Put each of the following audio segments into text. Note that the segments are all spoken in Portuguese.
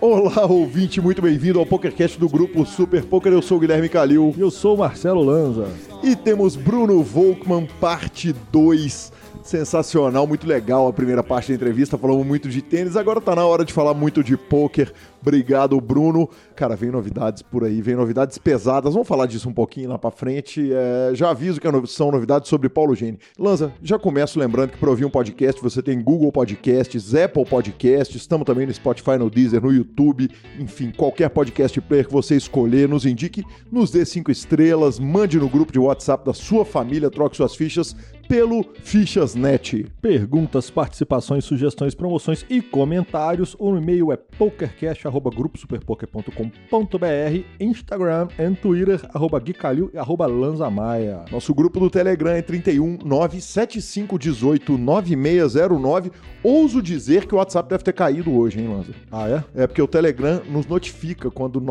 Olá, ouvinte, muito bem-vindo ao PokerCast do Grupo Super Poker. Eu sou o Guilherme Calil. E eu sou o Marcelo Lanza. E temos Bruno Volkmann, parte 2. Sensacional, muito legal a primeira parte da entrevista. Falamos muito de tênis, agora tá na hora de falar muito de poker. Obrigado, Bruno. Cara, vem novidades por aí, vem novidades pesadas. Vamos falar disso um pouquinho lá pra frente. Já aviso que são novidades sobre Paulo Geni. Lanza, já começo lembrando que para ouvir um podcast você tem Google Podcasts, Apple Podcasts, estamos também no Spotify, no Deezer, no YouTube, enfim, qualquer podcast player que você escolher, nos indique, nos dê 5 estrelas, mande no grupo de WhatsApp da sua família, troque suas fichas pelo Fichas.net. Perguntas, participações, sugestões, promoções e comentários. O e-mail é pokercast@gruposuperpoker.com.br, Instagram e Twitter @guicalil e @lanzamaia. Nosso grupo do Telegram é 31975189609. Ouso dizer que o WhatsApp deve ter caído hoje, hein, Lanza? Ah, é? É porque o Telegram nos notifica quando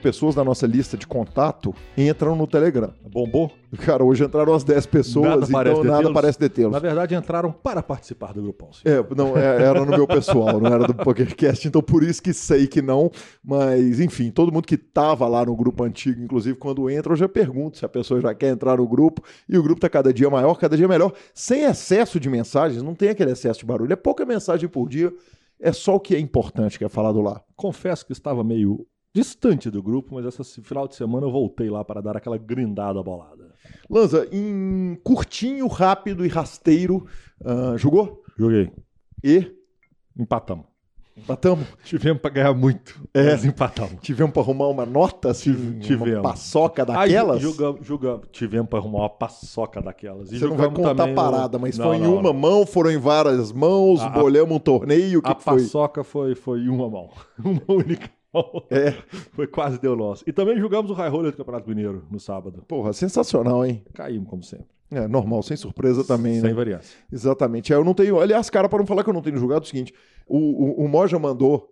pessoas da nossa lista de contato entram no Telegram. Bombou? Cara, hoje entraram as 10 pessoas, nada então parece nada parece detê-los. Na verdade, entraram para participar do grupão. Sim. Não, era no meu pessoal, não era do PokerCast, então por isso que sei que não. Mas, enfim, todo mundo que estava lá no grupo antigo, inclusive, quando entra, eu já pergunto se a pessoa já quer entrar no grupo. E o grupo está cada dia maior, cada dia melhor, sem excesso de mensagens, não tem aquele excesso de barulho. É pouca mensagem por dia, é só o que é importante que é falado lá. Confesso que estava meio distante do grupo, mas esse final de semana eu voltei lá para dar aquela grindada bolada. Lanza, em curtinho, rápido e rasteiro, jogou? Joguei. E? Empatamos. Tivemos para ganhar muito, mas empatamos. Tivemos para arrumar uma nota, uma paçoca daquelas? Tivemos para arrumar uma paçoca daquelas. Você não vai contar a parada, mas não, foi não, em uma mão, foram em várias mãos, bolhamos um torneio, o que foi? A paçoca foi uma mão, uma única. Foi quase deu nosso. E também jogamos o High Roller do Campeonato Mineiro no sábado. Porra, sensacional, hein? Caímos, como sempre. É, normal, sem surpresa também, né? Sem variância. Exatamente. Eu não tenho. Aliás, cara, para não falar que eu não tenho jogado, é o seguinte: o Moja mandou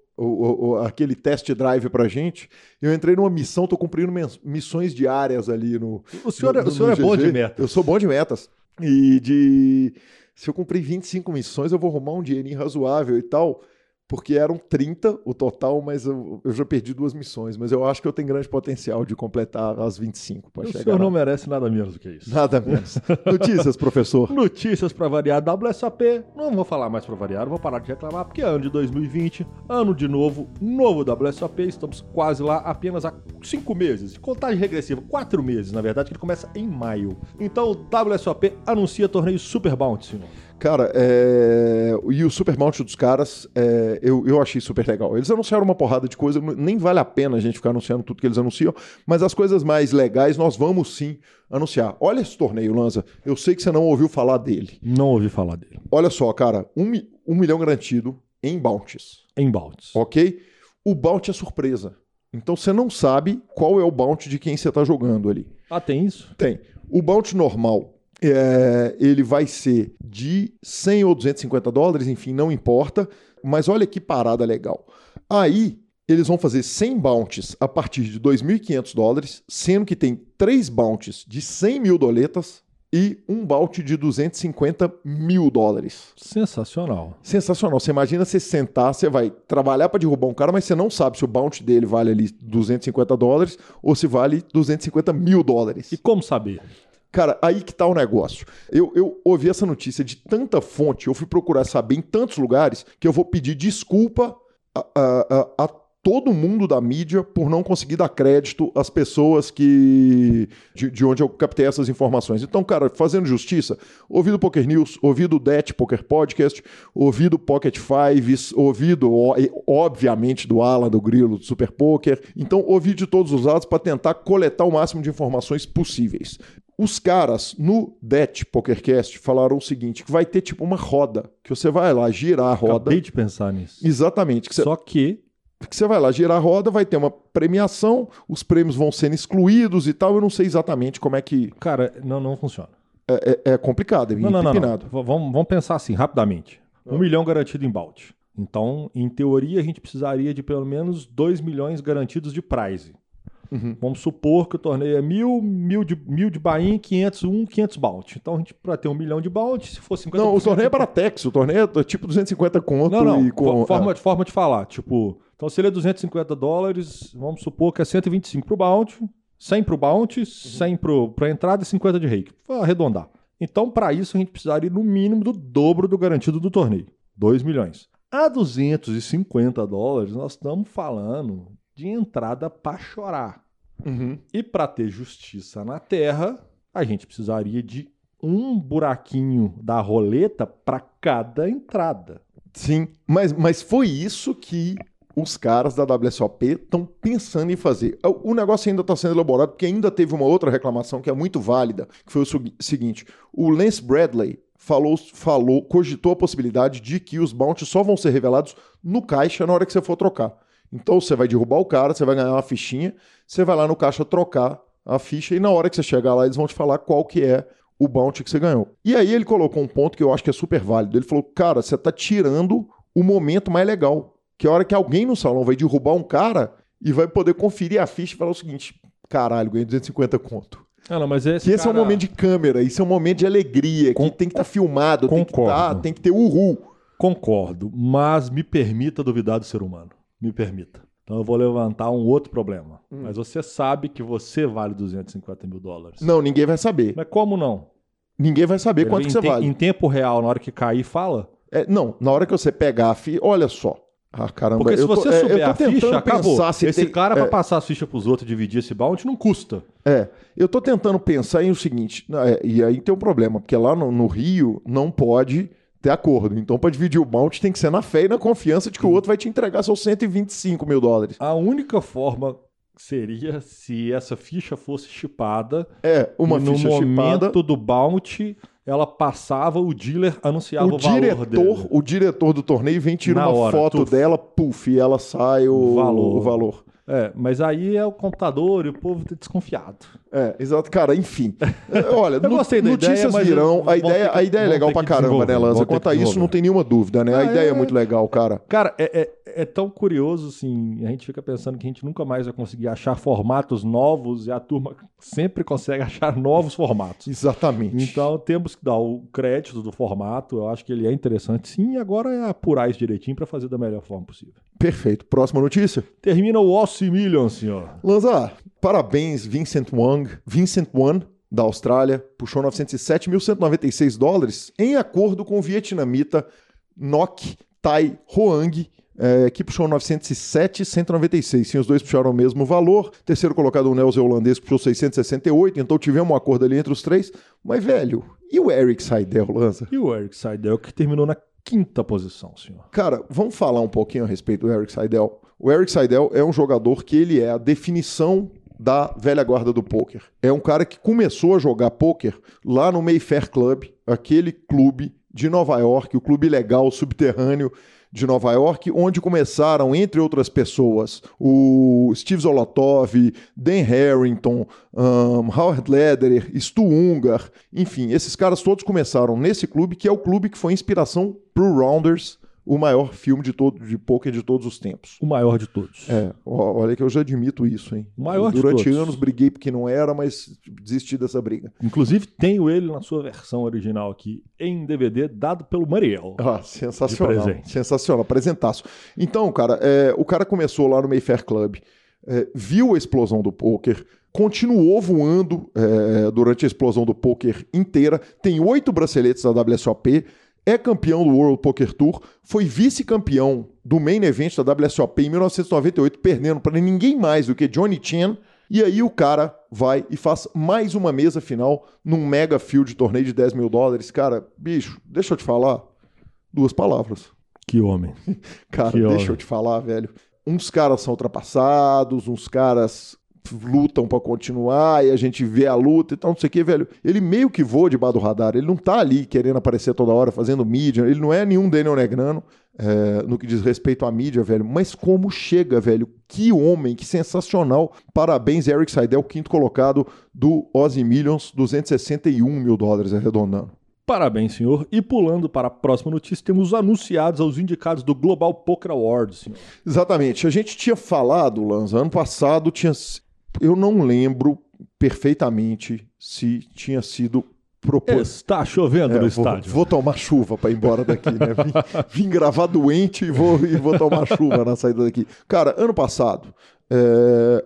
aquele test drive pra gente. Eu entrei numa missão, tô cumprindo missões diárias ali no. O senhor é GG. Bom de metas. Eu sou bom de metas. Se eu cumprir 25 missões, eu vou arrumar um dinheirinho razoável e tal. Porque eram 30 o total, mas eu já perdi 2 missões. Mas eu acho que eu tenho grande potencial de completar as 25. O senhor não merece nada menos do que isso. Nada menos. Notícias, professor. Notícias para variar. WSOP, não vou falar mais para variar, vou parar de reclamar, porque é ano de 2020, ano de novo WSOP. Estamos quase lá, apenas há 5 meses. Contagem regressiva, 4 meses, na verdade, que ele começa em maio. Então, o WSOP anuncia torneio Super Bounty, senhor. Cara, e o Super Bounty dos caras, eu achei super legal. Eles anunciaram uma porrada de coisa, nem vale a pena a gente ficar anunciando tudo que eles anunciam, mas as coisas mais legais nós vamos sim anunciar. Olha esse torneio, Lanza, eu sei que você não ouviu falar dele. Não ouvi falar dele. Olha só, cara, um milhão garantido em bounties. Em bounties. Ok? O bounty é surpresa. Então você não sabe qual é o bounty de quem você tá jogando ali. Ah, tem isso? Tem. O bounty normal, ele vai ser de 100 ou 250 dólares, enfim, não importa. Mas olha que parada legal. Aí, eles vão fazer 100 bounties a partir de 2.500 dólares, sendo que tem 3 bounties de 100 mil doletas e um bounty de 250 mil dólares. Sensacional. Sensacional. Você imagina você sentar, você vai trabalhar para derrubar um cara, mas você não sabe se o bounty dele vale ali 250 dólares ou se vale 250 mil dólares. E como saber? Cara, aí que tá o negócio. Eu ouvi essa notícia de tanta fonte, eu fui procurar saber em tantos lugares, que eu vou pedir desculpa a todo mundo da mídia por não conseguir dar crédito às pessoas de onde eu captei essas informações. Então, cara, fazendo justiça, ouvi do Poker News, ouvi do DAT Poker Podcast, ouvi do Pocket Fives, ouvi obviamente do Alan, do Grilo, do Super Poker. Então, ouvi de todos os lados para tentar coletar o máximo de informações possíveis. Os caras no DAT PokerCast falaram o seguinte, que vai ter tipo uma roda, que você vai lá girar a roda. Acabei de pensar nisso. Exatamente. Que você vai lá girar a roda, vai ter uma premiação, os prêmios vão sendo excluídos e tal, eu não sei exatamente como é que... Cara, não funciona. É complicado, é empinado. Não. Vamos pensar assim, rapidamente. Um milhão garantido em bounty. Então, em teoria, a gente precisaria de pelo menos 2 milhões garantidos de prize. Uhum. Vamos supor que o torneio é 1.000 de buy-in, 500 1, 500 bounty. Então, para ter 1 milhão de bounty, se fosse 50... Não, o torneio é para Tex, o torneio é tipo 250 conto. Não, não, e com... forma de falar. Tipo, então, se ele é $250, vamos supor que é 125 para o bounty, 100 para o bounty, 100 para a entrada e 50 de rake. Vou arredondar. Então, para isso, a gente precisaria, no mínimo, do dobro do garantido do torneio. 2 milhões. A $250, nós estamos falando de entrada para chorar. Uhum. E para ter justiça na terra, a gente precisaria de um buraquinho da roleta para cada entrada. Sim, mas foi isso que os caras da WSOP estão pensando em fazer. O negócio ainda está sendo elaborado, porque ainda teve uma outra reclamação que é muito válida, que foi o seguinte: o Lance Bradley falou, cogitou a possibilidade de que os bounties só vão ser revelados no caixa na hora que você for trocar. Então você vai derrubar o cara, você vai ganhar uma fichinha, você vai lá no caixa trocar a ficha e na hora que você chegar lá eles vão te falar qual que é o bounty que você ganhou. E aí ele colocou um ponto que eu acho que é super válido. Ele falou, cara, você está tirando o momento mais legal, que é a hora que alguém no salão vai derrubar um cara e vai poder conferir a ficha e falar o seguinte, caralho, ganhei 250 conto. Ah, não, mas esse é um momento de câmera, isso é um momento de alegria, que tem que estar filmado, tem que ter uhul. Concordo, mas me permita duvidar do ser humano. Me permita. Então eu vou levantar um outro problema. Mas você sabe que você vale $250 mil. Não, ninguém vai saber. Mas como não? Ninguém vai saber quanto que você vale. Em tempo real, na hora que cair, fala? É, não, na hora que você pegar a ficha, olha só. Ah, caramba. Porque se você subir a ficha, acabou. Esse cara, para passar a ficha para os outros, dividir esse bounty, não custa. É, eu tô tentando pensar em o seguinte, e aí tem um problema, porque lá no Rio não pode ter acordo. Então, para dividir o bounty, tem que ser na fé e na confiança de que o outro vai te entregar seus $125 mil. A única forma seria se essa ficha fosse chipada. É, uma ficha chipada. No momento do bounty, ela passava, o dealer anunciava o valor dela. O diretor do torneio vem tirar uma foto dela, puff, e ela sai o valor. É, mas aí é o computador e o povo tá desconfiado. É, exato. Cara, enfim. Olha, eu gostei da ideia, mas virão. A ideia é legal pra caramba, né, Lanza? Quanto a isso, não tem nenhuma dúvida, né? A ideia é muito legal, cara. Cara, é tão curioso, assim, a gente fica pensando que a gente nunca mais vai conseguir achar formatos novos e a turma sempre consegue achar novos formatos. Exatamente. Então, temos que dar o crédito do formato. Eu acho que ele é interessante, sim. E agora é apurar isso direitinho pra fazer da melhor forma possível. Perfeito. Próxima notícia? Termina o Aussie Million, senhor. Lanza, parabéns, Vincent Wang, da Austrália, puxou $907.196 em acordo com o vietnamita Ngoc Thai Hoang, que puxou $907.196. Sim, os dois puxaram o mesmo valor. Terceiro colocado, o neozelandês, puxou $668. Então tivemos um acordo ali entre os três. Mas, velho, e o Eric Seidel, Lanza? E o Eric Seidel, que terminou na quinta posição, senhor. Cara, vamos falar um pouquinho a respeito do Eric Seidel. O Eric Seidel é um jogador que ele é a definição da velha guarda do pôquer. É um cara que começou a jogar pôquer lá no Mayfair Club, aquele clube de Nova York, o clube ilegal subterrâneo de Nova York, onde começaram, entre outras pessoas, o Steve Zolotov, Dan Harrington, Howard Lederer, Stu Ungar, enfim, esses caras todos começaram nesse clube, que é o clube que foi inspiração para o Rounders, o maior filme de pôquer de todos os tempos. O maior de todos. É, olha que eu já admito isso, hein? O maior de todos. Durante anos briguei porque não era, mas desisti dessa briga. Inclusive, tenho ele na sua versão original aqui, em DVD, dado pelo Mariel. Ah, sensacional. Sensacional, apresentaço. Então, cara, o cara começou lá no Mayfair Club, viu a explosão do pôquer, continuou voando durante a explosão do pôquer inteira, tem 8 braceletes da WSOP, é campeão do World Poker Tour, foi vice-campeão do Main Event da WSOP em 1998, perdendo para ninguém mais do que Johnny Chen, e aí o cara vai e faz mais uma mesa final num mega field de torneio de $10 mil. Cara, bicho, deixa eu te falar 2 palavras. Que homem. Cara, eu te falar, velho. Uns caras são ultrapassados, uns caras lutam pra continuar e a gente vê a luta e tal, não sei o que, velho. Ele meio que voa debaixo do radar, ele não tá ali querendo aparecer toda hora, fazendo mídia, ele não é nenhum Daniel Negreanu no que diz respeito à mídia, velho. Mas como chega, velho, que homem, que sensacional. Parabéns, Eric Seidel, quinto colocado do Aussie Millions, $261 mil, arredondando. Parabéns, senhor. E pulando para a próxima notícia, temos anunciados aos indicados do Global Poker Awards, senhor. Exatamente. A gente tinha falado, Lanza, ano passado tinha Eu não lembro perfeitamente se tinha sido proposto. Está chovendo no estádio. Vou tomar chuva para ir embora daqui, né? Vim gravar doente e vou tomar chuva na saída daqui. Cara, ano passado,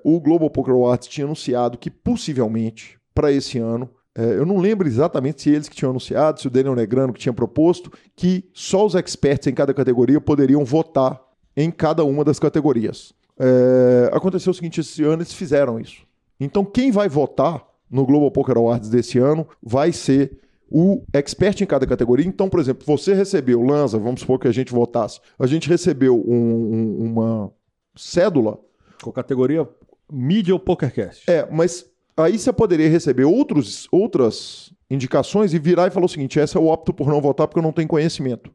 o Global Poker Awards tinha anunciado que possivelmente, para esse ano, eu não lembro exatamente se eles que tinham anunciado, se o Daniel Negreanu que tinha proposto, que só os experts em cada categoria poderiam votar em cada uma das categorias. Aconteceu o seguinte, esse ano eles fizeram isso. Então quem vai votar no Global Poker Awards desse ano vai ser o expert em cada categoria. Então, por exemplo, você recebeu, Lanza, vamos supor que a gente votasse, a gente recebeu uma cédula com a categoria Mídia ou PokerCast. Mas aí você poderia receber outras indicações e virar e falar o seguinte, essa eu opto por não votar porque eu não tenho conhecimento.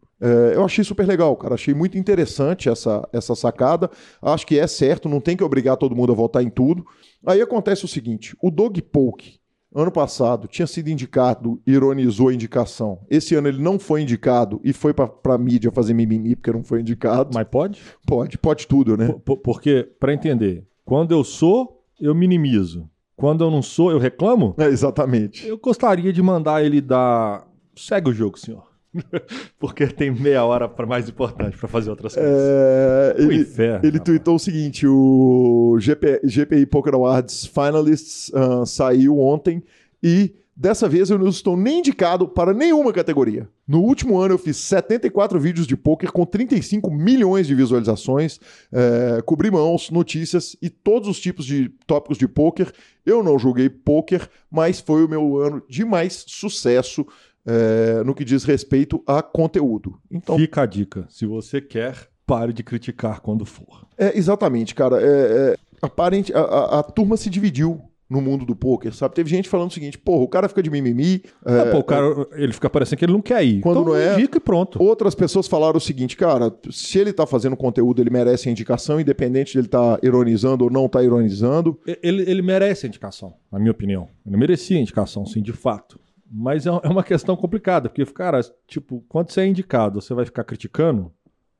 Eu achei super legal, cara. Achei muito interessante essa sacada. Acho que é certo, não tem que obrigar todo mundo a votar em tudo. Aí acontece o seguinte, o Dog Poke, ano passado, tinha sido indicado, ironizou a indicação. Esse ano ele não foi indicado e foi pra mídia fazer mimimi porque não foi indicado. Mas pode? Pode tudo, né? Porque, pra entender, quando eu sou, eu minimizo. Quando eu não sou, eu reclamo? Exatamente. Eu gostaria de mandar ele dar... Segue o jogo, senhor. Porque tem meia hora para mais importante para fazer outras coisas. Ele tweetou o seguinte, o GPI Poker Awards Finalists saiu ontem e dessa vez eu não estou nem indicado para nenhuma categoria. No último ano eu fiz 74 vídeos de poker com 35 milhões de visualizações, cobri mãos, notícias e todos os tipos de tópicos de poker. Eu não joguei poker, mas foi o meu ano de mais sucesso no que diz respeito a conteúdo. Então, fica a dica, se você quer, pare de criticar quando for. Exatamente, cara. A turma se dividiu no mundo do poker, sabe? Teve gente falando o seguinte, porra, o cara fica de mimimi... o cara, ele fica parecendo que ele não quer ir. Quando então não indica e pronto. Outras pessoas falaram o seguinte, cara, se ele tá fazendo conteúdo, ele merece a indicação, independente de ele tá ironizando ou não tá ironizando. Ele merece a indicação, na minha opinião. Ele merecia a indicação, sim, de fato. Mas é uma questão complicada, porque, cara, tipo, quando você é indicado, você vai ficar criticando,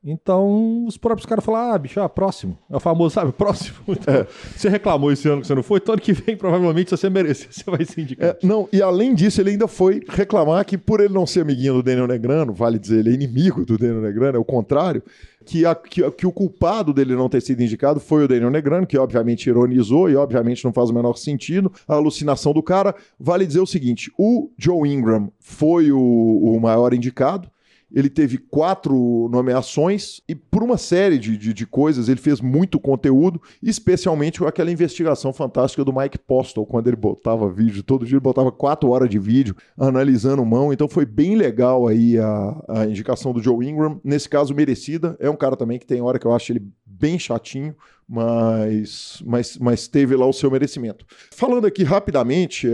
então os próprios caras falam, bicho, próximo. É o famoso, sabe, próximo. Então, você reclamou esse ano que você não foi, então ano que vem, provavelmente, se você merecer, você vai ser indicado. Não, e além disso, ele ainda foi reclamar que, por ele não ser amiguinho do Daniel Negreanu, vale dizer, ele é inimigo do Daniel Negreanu, é o contrário, que o culpado dele não ter sido indicado foi o Daniel Negreanu, que obviamente ironizou e obviamente não faz o menor sentido, a alucinação do cara. Vale dizer o seguinte, o Joe Ingram foi o maior indicado, ele teve 4 nomeações e por uma série de coisas ele fez muito conteúdo, especialmente aquela investigação fantástica do Mike Postle, quando ele botava vídeo, todo dia ele botava 4 horas de vídeo analisando mão, então foi bem legal aí a indicação do Joe Ingram, nesse caso merecida, é um cara também que tem hora que eu acho ele bem chatinho, mas teve lá o seu merecimento. Falando aqui rapidamente,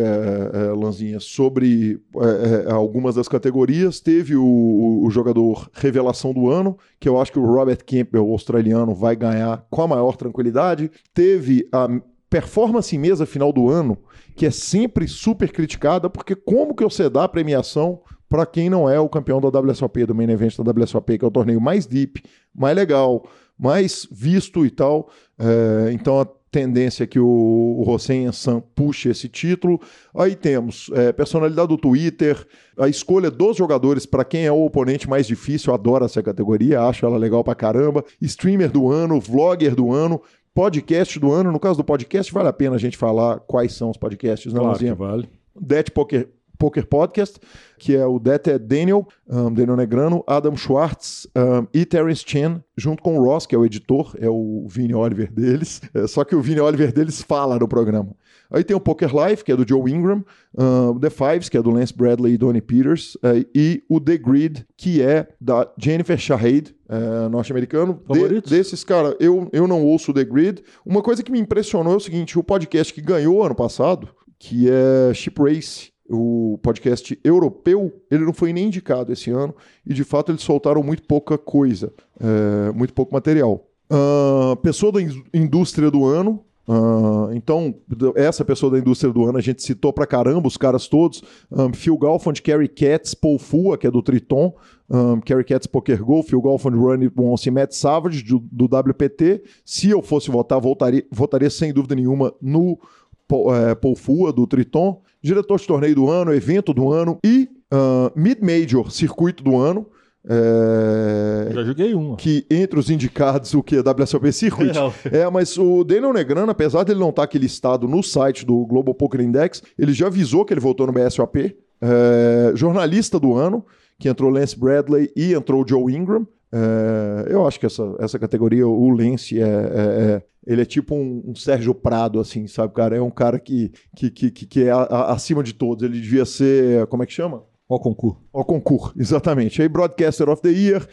Lanzinha, sobre algumas das categorias, teve o jogador revelação do ano, que eu acho que o Robert Campbell, o australiano, vai ganhar com a maior tranquilidade. Teve a performance em mesa final do ano, que é sempre super criticada, porque como que você dá a premiação para quem não é o campeão da WSOP, do main event da WSOP, que é o torneio mais deep, mais legal, mais visto e tal. Então a tendência é que o Hossein Hassan puxe esse título. Aí temos personalidade do Twitter, a escolha dos jogadores para quem é o oponente mais difícil, adoro essa categoria, acho ela legal pra caramba, streamer do ano, vlogger do ano, podcast do ano. No caso do podcast, vale a pena a gente falar quais são os podcasts, né? Claro que vale. DAT Poker Podcast, que é o DAT Daniel, Daniel Negreanu, Adam Schwartz e Terence Chen, junto com o Ross, que é o editor, é o Vini Oliver deles, só que o Vini Oliver deles fala no programa. Aí tem o Poker Life, que é do Joe Ingram, The Fives, que é do Lance Bradley e Donnie Peters, e o The Grid, que é da Jennifer Shahade, norte-americano. Desses, cara, eu não ouço o The Grid. Uma coisa que me impressionou é o seguinte, o podcast que ganhou ano passado, que é Ship Race, o podcast europeu, ele não foi nem indicado esse ano e, de fato, eles soltaram muito pouca coisa, muito pouco material. Pessoa da indústria do ano, Então, essa pessoa da indústria do ano, a gente citou pra caramba os caras todos. Phil Galfond, Kerry Katz, Paul Fua, que é do Triton, Kerry Katz, Poker Go, Phil Galfond, Run It Once, Matt Savage, do WPT. Se eu fosse votar, votaria sem dúvida nenhuma no Paul Fua, do Triton. Diretor de torneio do ano, evento do ano e Mid-Major, circuito do ano. Já joguei uma. Que entre os indicados, o que é WSOP Circuit. Mas o Daniel Negreanu, apesar dele não estar aqui listado no site do Global Poker Index, ele já avisou que ele voltou no BSOP. Jornalista do ano, que entrou Lance Bradley e entrou Joe Ingram. Eu acho que essa categoria, o Lance ele é tipo um Sérgio Prado, assim, sabe, cara? É um cara que é acima de todos. Ele devia ser, como é que chama? Ao concurso. Ao concurso, exatamente. Aí, Broadcaster of the Year,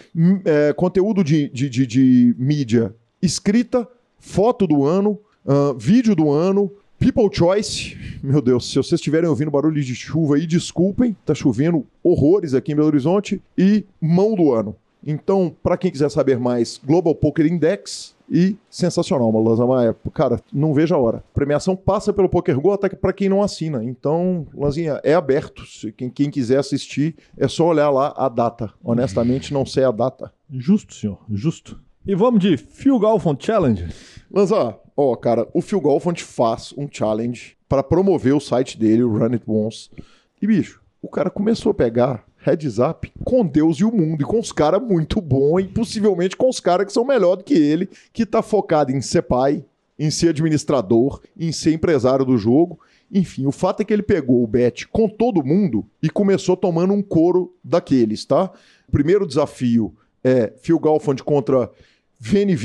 conteúdo de mídia escrita, foto do ano, vídeo do ano, People Choice. Meu Deus, se vocês estiverem ouvindo barulho de chuva aí, desculpem, tá chovendo horrores aqui em Belo Horizonte. E mão do ano. Então, para quem quiser saber mais, Global Poker Index. E sensacional, Lanza Maia. Cara, não vejo a hora. A premiação passa pelo PokerGo até para quem não assina. Então, Lanzinha, é aberto. Quem quiser assistir, é só olhar lá a data. Honestamente, não sei a data. Justo, senhor. Justo. E vamos de Phil Galfond Challenge. Lanza, cara, o Phil Galfond faz um challenge para promover o site dele, o Run It Once. E, bicho, o cara começou a pegar heads up com Deus e o mundo, e com os caras muito bons, e possivelmente com os caras que são melhor do que ele, que tá focado em ser pai, em ser administrador, em ser empresário do jogo. Enfim, o fato é que ele pegou o bet com todo mundo e começou tomando um couro daqueles, tá? O primeiro desafio é Phil Galfond contra Vini.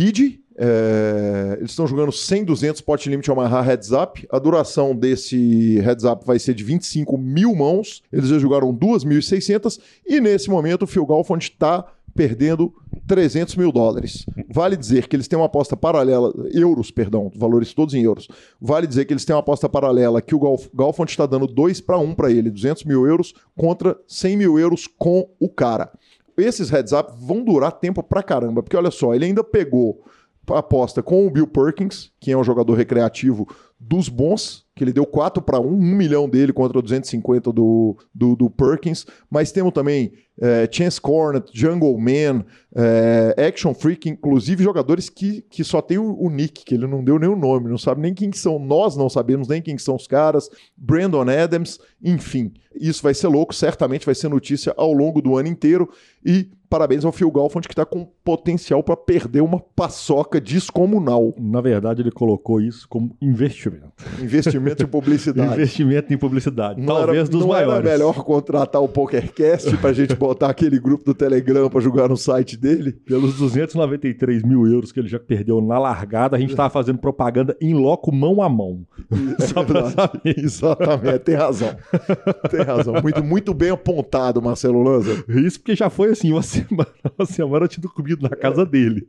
Eles estão jogando 100, 200 pot limit Omaha heads up. A duração desse heads up vai ser de 25 mil mãos. Eles já jogaram 2.600 e nesse momento o Phil Galfond está perdendo $300 mil. Vale dizer que eles têm uma aposta paralela, valores todos em euros. Vale dizer que eles têm uma aposta paralela que o Galfond está dando 2-1 para ele, €200 mil contra €100 mil com o cara. Esses heads up vão durar tempo pra caramba, porque olha só, ele ainda pegou aposta com o Bill Perkins, que é um jogador recreativo dos bons, que ele deu 4-1, 1 milhão dele contra 250 do Perkins, mas temos também Chance Cornet, Jungle Man, Action Freak, inclusive jogadores que só tem o nick, que ele não deu nem o nome, não sabe nem quem que são, nós não sabemos nem quem que são os caras, Brandon Adams, enfim, isso vai ser louco, certamente vai ser notícia ao longo do ano inteiro, e parabéns ao Phil Galfond, que está com potencial para perder uma paçoca descomunal. Na verdade, ele colocou isso como investimento. Investimento em publicidade. Investimento em publicidade. Não, talvez era, dos não maiores. Não era melhor contratar o PokerCast para a gente botar aquele grupo do Telegram para jogar no site dele? Pelos €293 mil que ele já perdeu na largada, a gente estava fazendo propaganda em loco, mão a mão. Só para saber. Exatamente, tem razão. Tem razão. Muito, muito bem apontado, Marcelo Lanza. Isso porque já foi assim, uma semana eu tinha comido na casa dele.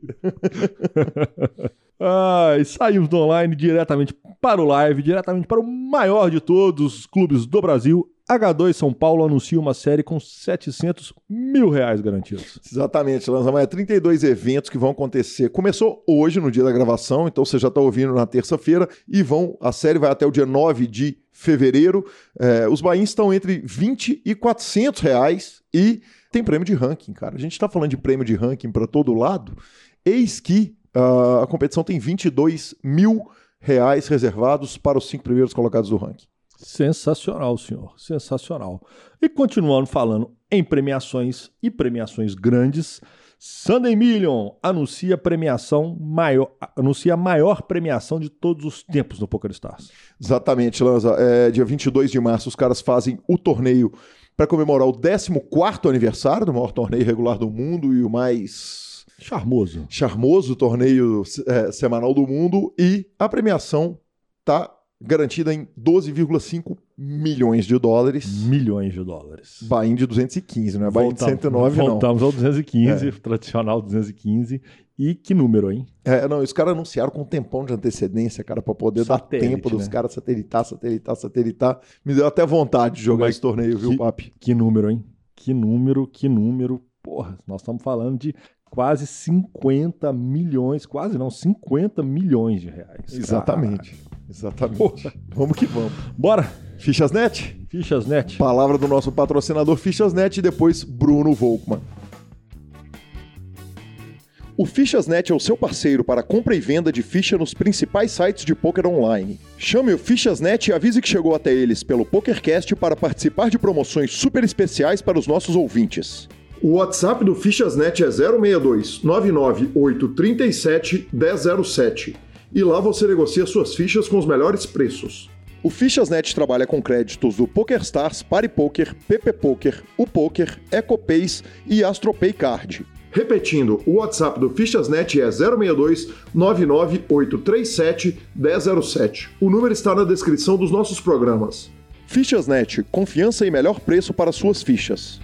Saímos do online diretamente para o live, diretamente para o maior de todos os clubes do Brasil. H2 São Paulo anuncia uma série com R$700 mil garantidos. Exatamente, Lanza Maia. 32 eventos que vão acontecer. Começou hoje, no dia da gravação, então você já está ouvindo na terça-feira, e a série vai até o dia 9 de fevereiro. Os bains estão entre R$20 e R$400 e tem prêmio de ranking, cara. A gente está falando de prêmio de ranking para todo lado. Eis que a competição tem R$22 mil reservados para os 5 primeiros colocados do ranking. Sensacional, senhor. Sensacional. E continuando falando em premiações e premiações grandes, Sunday Million anuncia a maior premiação de todos os tempos no PokerStars. Exatamente, Lanza. Dia 22 de março, os caras fazem o torneio para comemorar o 14º aniversário do maior torneio regular do mundo e o mais charmoso torneio semanal do mundo, e a premiação está garantida em $12,5 milhões. Milhões de dólares. Bain de 215, não é Bain de 109, não. Voltamos ao 215, tradicional 215. E que número, hein? Não, os caras anunciaram com um tempão de antecedência, cara, pra poder dar tempo dos caras satelitar. Me deu até vontade de jogar esse torneio, viu, papi? Que número, hein? Que número. Porra, nós estamos falando de quase 50 milhões, quase não, 50 milhões de reais. Exatamente, caralho. Exatamente. Porra. Vamos que vamos. Bora! Fichas.net? Fichas.net. Palavra do nosso patrocinador Fichas.net e depois Bruno Volkmann. O Fichas.net é o seu parceiro para compra e venda de ficha nos principais sites de poker online. Chame o Fichas.net e avise que chegou até eles pelo PokerCast para participar de promoções super especiais para os nossos ouvintes. O WhatsApp do Fichas.net é 062 99837 1007 e lá você negocia suas fichas com os melhores preços. O Fichas.net trabalha com créditos do PokerStars, PariPoker, PP Poker, UPoker, EcoPays e AstroPay Card. Repetindo, o WhatsApp do Fichas.net é 062 99837 1007. O número está na descrição dos nossos programas. Fichas.net, confiança e melhor preço para suas fichas.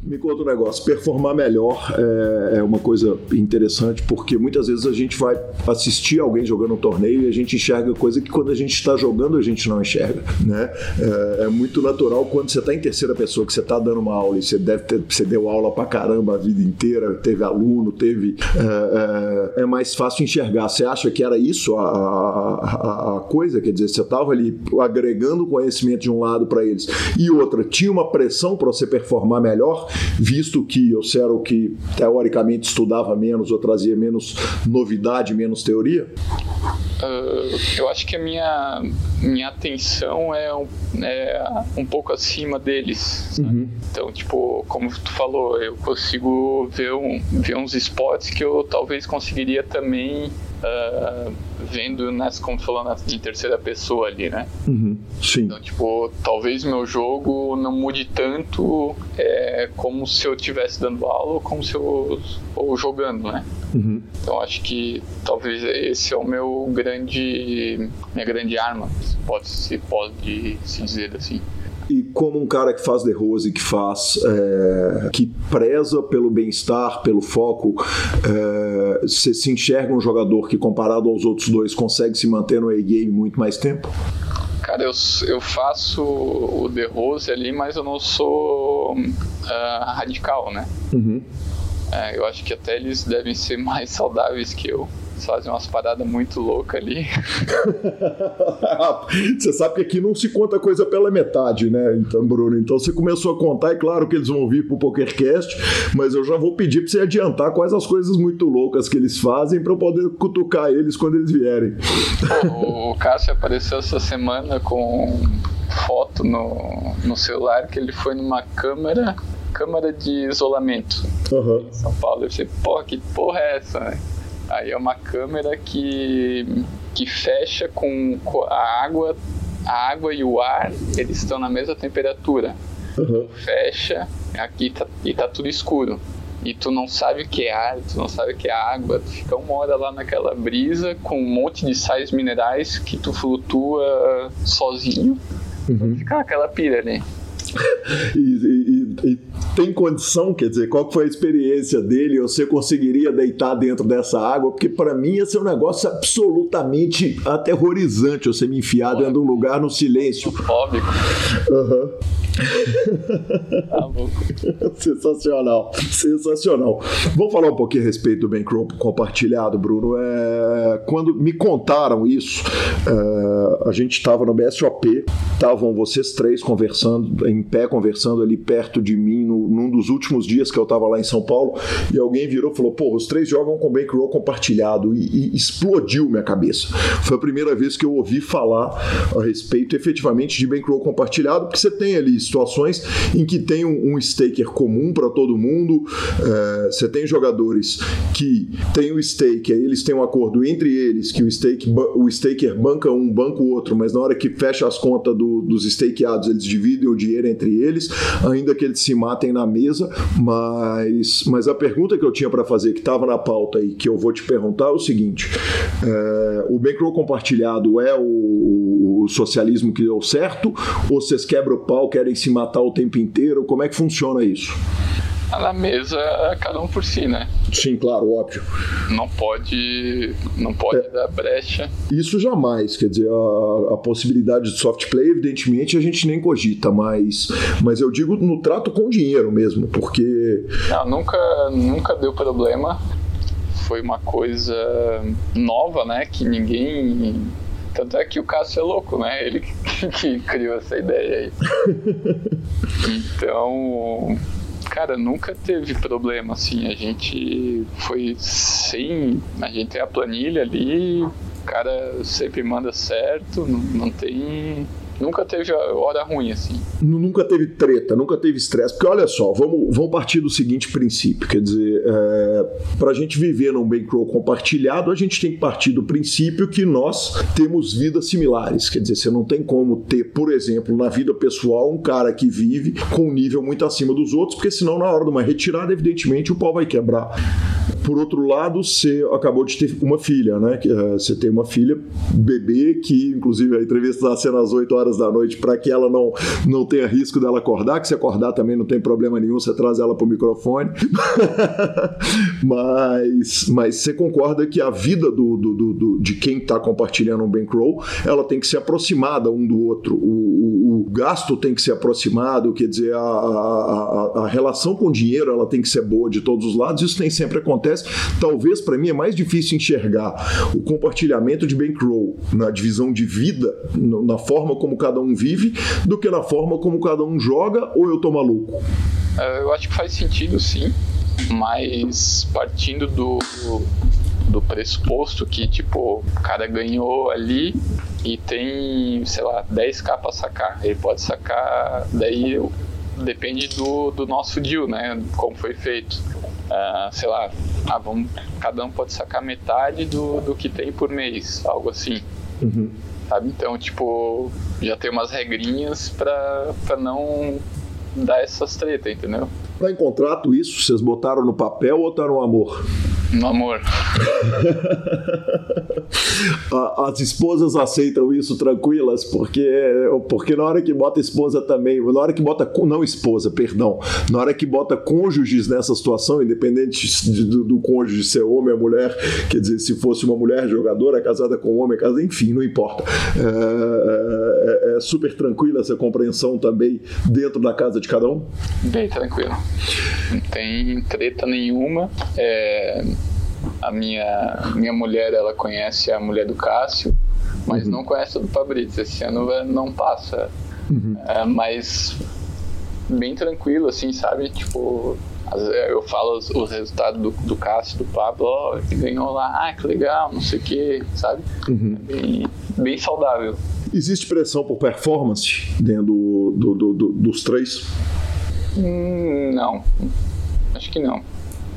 Me conta um negócio, performar melhor é uma coisa interessante, porque muitas vezes a gente vai assistir alguém jogando um torneio e a gente enxerga coisa que quando a gente está jogando a gente não enxerga, né? É muito natural quando você está em terceira pessoa, que você está dando uma aula e você deu aula pra caramba a vida inteira, teve aluno, teve... É mais fácil enxergar. Você acha que era isso a coisa? Quer dizer, você estava ali agregando conhecimento de um lado para eles e outra, tinha uma pressão para você performar melhor, visto que eu era o que teoricamente estudava menos ou trazia menos novidade, menos teoria? Eu acho que a minha atenção é um pouco acima deles. Uhum. Então, tipo, como tu falou, eu consigo ver uns spots que eu talvez conseguiria também vendo, como tu falou, em terceira pessoa ali, né? Uhum. Sim. Então, tipo, talvez meu jogo não mude tanto como se eu estivesse dando aula ou como se eu ou jogando, né? Uhum. Então, acho que talvez esse é o meu minha grande arma, pode se dizer assim. E como um cara que faz The Rose, que preza pelo bem-estar, pelo foco, você se enxerga um jogador que, comparado aos outros dois, consegue se manter no A-game muito mais tempo? Cara, eu faço o The Rose ali, mas eu não sou radical, né? Uhum. Eu acho que até eles devem ser mais saudáveis que eu. Eles fazem umas paradas muito loucas ali. Você sabe que aqui não se conta coisa pela metade, né, então, Bruno? Então você começou a contar, é claro que eles vão vir pro PokerCast, mas eu já vou pedir pra você adiantar quais as coisas muito loucas que eles fazem pra eu poder cutucar eles quando eles vierem. O Cássio apareceu essa semana com foto no celular que ele foi numa câmara de isolamento. Uhum. Em São Paulo. Eu falei, porra, que porra é essa, né? Aí é uma câmera que fecha com a água e o ar, eles estão na mesma temperatura. Uhum. Fecha aqui e tá tudo escuro. E tu não sabe o que é ar, tu não sabe o que é água, tu fica uma hora lá naquela brisa com um monte de sais minerais que tu flutua sozinho. Uhum. Fica aquela pira ali. E tem condição, quer dizer, qual foi a experiência dele? Você conseguiria deitar dentro dessa água? Porque para mim esse é um negócio absolutamente aterrorizante, você me enfiar dentro de um lugar no silêncio. Fóbico. Uhum. Tá sensacional, sensacional. Vamos falar um pouquinho a respeito do bem compartilhado, Bruno. Quando me contaram isso, a gente estava no BSOP, estavam vocês três conversando, em pé, conversando ali perto de mim, num dos últimos dias que eu estava lá em São Paulo, e alguém virou e falou, pô, os três jogam com bem compartilhado, e explodiu minha cabeça. Foi a primeira vez que eu ouvi falar a respeito efetivamente de bem compartilhado, porque você tem ali situações em que tem um staker comum para todo mundo, você tem jogadores que tem o stake, aí eles têm um acordo entre eles que o staker banca um, banca o outro, mas na hora que fecha as contas dos stakeados, eles dividem o dinheiro entre eles, ainda que eles se matem na mesa, mas a pergunta que eu tinha para fazer, que estava na pauta e que eu vou te perguntar é o seguinte, o bankroll compartilhado é o socialismo que deu certo, ou vocês quebram o pau, querem se matar o tempo inteiro? Como é que funciona isso? na mesa, cada um por si, né? Sim, claro, óbvio. Não pode dar brecha. Isso jamais, quer dizer, a possibilidade de soft play, evidentemente, a gente nem cogita, mas eu digo no trato com dinheiro mesmo, porque... Não, nunca deu problema, foi uma coisa nova, né, que ninguém... Tanto é que o Cássio é louco, né? Ele que criou essa ideia aí. Então, cara, nunca teve problema, assim. A gente foi sem... A gente tem a planilha ali, o cara sempre manda certo, não tem... Nunca teve hora ruim, assim. Nunca teve treta, nunca teve estresse. Porque, olha só, vamos partir do seguinte princípio. Quer dizer, pra gente viver num bankroll compartilhado, a gente tem que partir do princípio que nós temos vidas similares. Quer dizer, você não tem como ter, por exemplo, na vida pessoal, um cara que vive com um nível muito acima dos outros, porque senão, na hora de uma retirada, evidentemente, o pau vai quebrar. Por outro lado, você acabou de ter uma filha, né? Você tem uma filha, bebê, que, inclusive, a entrevista está sendo às 8 horas da noite, para que ela não tenha risco dela acordar, que se acordar também não tem problema nenhum, você traz ela pro microfone. mas você concorda que a vida de quem tá compartilhando um bankroll, ela tem que ser aproximada um do outro, o gasto tem que ser aproximado, quer dizer, a relação com o dinheiro, ela tem que ser boa de todos os lados. Isso nem sempre acontece. Talvez para mim é mais difícil enxergar o compartilhamento de bankroll na divisão de vida, na forma como cada um vive, do que na forma como cada um joga, ou eu tô maluco? Eu acho que faz sentido, sim, mas partindo do pressuposto que, tipo, o cara ganhou ali e tem, sei lá, 10k pra sacar, ele pode sacar, daí depende do nosso deal, né, como foi feito. Sei lá, cada um pode sacar metade do que tem por mês, algo assim. Uhum. Sabe? Então, tipo, já tem umas regrinhas pra não dar essas tretas, entendeu? Tá em contrato isso? Vocês botaram no papel ou tá no amor? No amor. As esposas aceitam isso tranquilas, porque na hora que bota esposa também, na hora que bota não esposa, perdão, na hora que bota cônjuges nessa situação, independente do cônjuge ser homem ou mulher, quer dizer, se fosse uma mulher jogadora casada com um homem, casada, enfim, não importa. É super tranquila essa compreensão também dentro da casa de cada um? Bem tranquilo. Não tem treta nenhuma. A minha mulher, ela conhece a mulher do Cássio, mas não conhece a do Fabrício. Esse ano não passa. Uhum. Mas bem tranquilo, assim, sabe? Tipo, eu falo os resultados do Cássio, do Pablo, ó, que ganhou lá, ah, que legal, não sei o que, sabe? Uhum. Bem, bem saudável. Existe pressão por performance dentro dos três? Não, acho que não.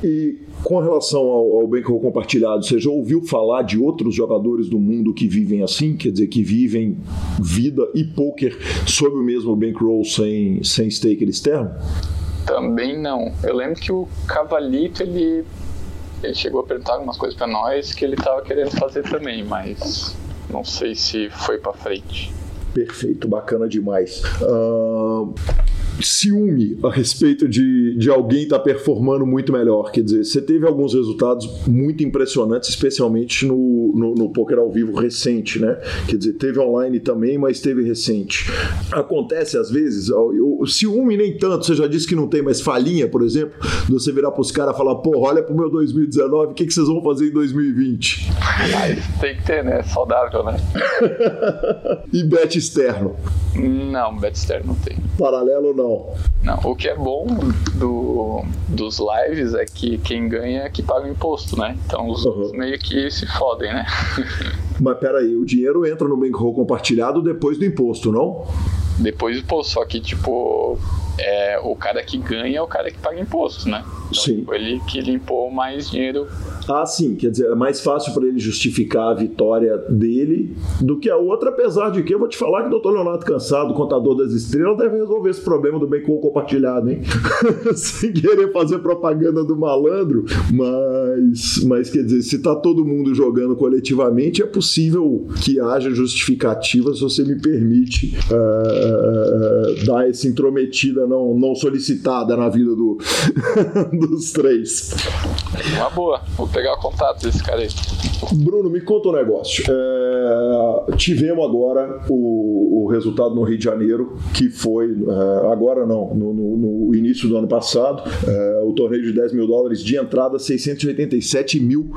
E com relação ao bankroll compartilhado, você já ouviu falar de outros jogadores do mundo que vivem assim? Quer dizer, que vivem vida e poker sob o mesmo bankroll sem staker externo? Também não. Eu lembro que o Cavalito, ele chegou a perguntar algumas coisas pra nós que ele tava querendo fazer também, mas não sei se foi pra frente. Perfeito, bacana demais. Ciúme a respeito de alguém estar performando muito melhor. Quer dizer, você teve alguns resultados muito impressionantes, especialmente no poker ao vivo recente, né? Quer dizer, teve online também, mas teve recente. Acontece às vezes, ciúme nem tanto, você já disse que não tem, mas falinha, por exemplo, de você virar pros caras e falar, porra, olha pro meu 2019, o que vocês vão fazer em 2020? Mas tem que ter, né? Saudável, né? E bet externo? Não, bet externo não tem. Paralelo não. Não, o que é bom dos lives é que quem ganha é que paga o imposto, né? Então os outros meio que se fodem, né? Mas peraí, o dinheiro entra no bankroll compartilhado depois do imposto, não? Depois do imposto, só que tipo, o cara que ganha é o cara que paga imposto, né? Então, sim. Tipo, ele que limpou mais dinheiro assim, quer dizer, é mais fácil para ele justificar a vitória dele do que a outra, apesar de que eu vou te falar que o Dr. Leonardo Cansado, contador das estrelas, deve resolver esse problema do bem compartilhado, hein? Sem querer fazer propaganda do malandro, mas quer dizer, se tá todo mundo jogando coletivamente, é possível que haja justificativa, se você me permite dar essa intrometida não solicitada na vida dos três. Uma boa, vou pegar o contato desse cara aí. Bruno, me conta um negócio. Tivemos agora o resultado no Rio de Janeiro, que foi, agora não, no início do ano passado, o torneio de $10 mil de entrada, $687 mil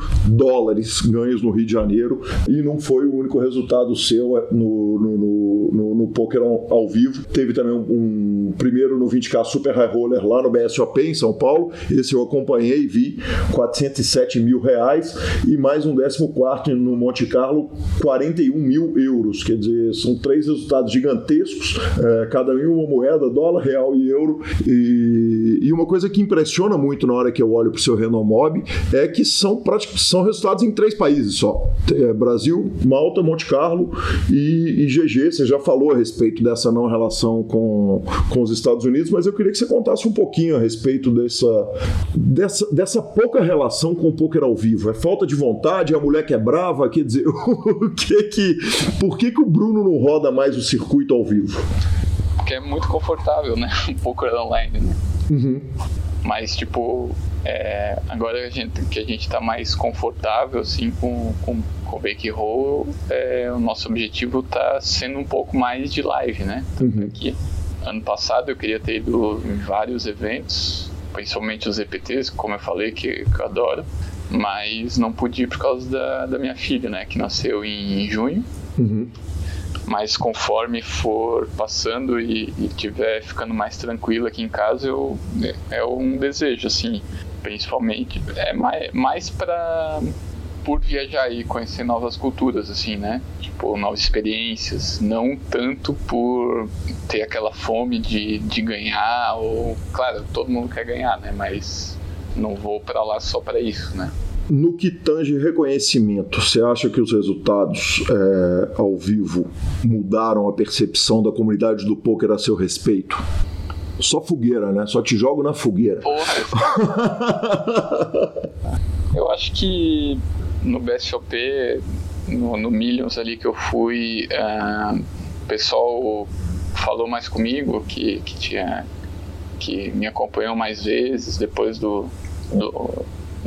ganhos no Rio de Janeiro, e não foi o único resultado seu no poker ao vivo. Teve também um primeiro no 20K Super High Roller lá no WSOP em São Paulo, esse eu acompanhei e vi, R$407 mil, e mais um 14º no Monte Carlo, €41 mil. Quer dizer, são três resultados gigantescos, cada um uma moeda, dólar, real e euro. E uma coisa que impressiona muito na hora que eu olho para o seu Renomob é que são resultados em três países só: Brasil, Malta, Monte Carlo e GG. Você já falou a respeito dessa não relação com os Estados Unidos, mas eu queria que você contasse um pouquinho a respeito dessa pouca relação com o poker ao vivo. É falta de vontade? É a mulher que é brava? Quer dizer, por que o Bruno não roda mais o circuito ao vivo? Porque é muito confortável, né? Um poker online, né? Uhum. Mas, tipo, agora que a gente tá mais confortável, assim, com o bankroll, o nosso objetivo tá sendo um pouco mais de live, né? Uhum. Aqui, ano passado eu queria ter ido em vários eventos, principalmente os EPTs, como eu falei, que eu adoro, mas não pude ir por causa da minha filha, né, que nasceu em junho. Uhum. Mas conforme for passando e tiver ficando mais tranquilo aqui em casa, é um desejo, assim, principalmente, mais para por viajar e conhecer novas culturas, assim, né? Tipo, novas experiências, não tanto por ter aquela fome de ganhar, ou... Claro, todo mundo quer ganhar, né? Mas não vou pra lá só pra isso, né? No que tange reconhecimento, você acha que os resultados ao vivo mudaram a percepção da comunidade do poker a seu respeito? Só fogueira, né? Só te jogo na fogueira. Eu acho que no BSOP, no Millions ali que eu fui, o pessoal falou mais comigo, que me acompanhou mais vezes depois do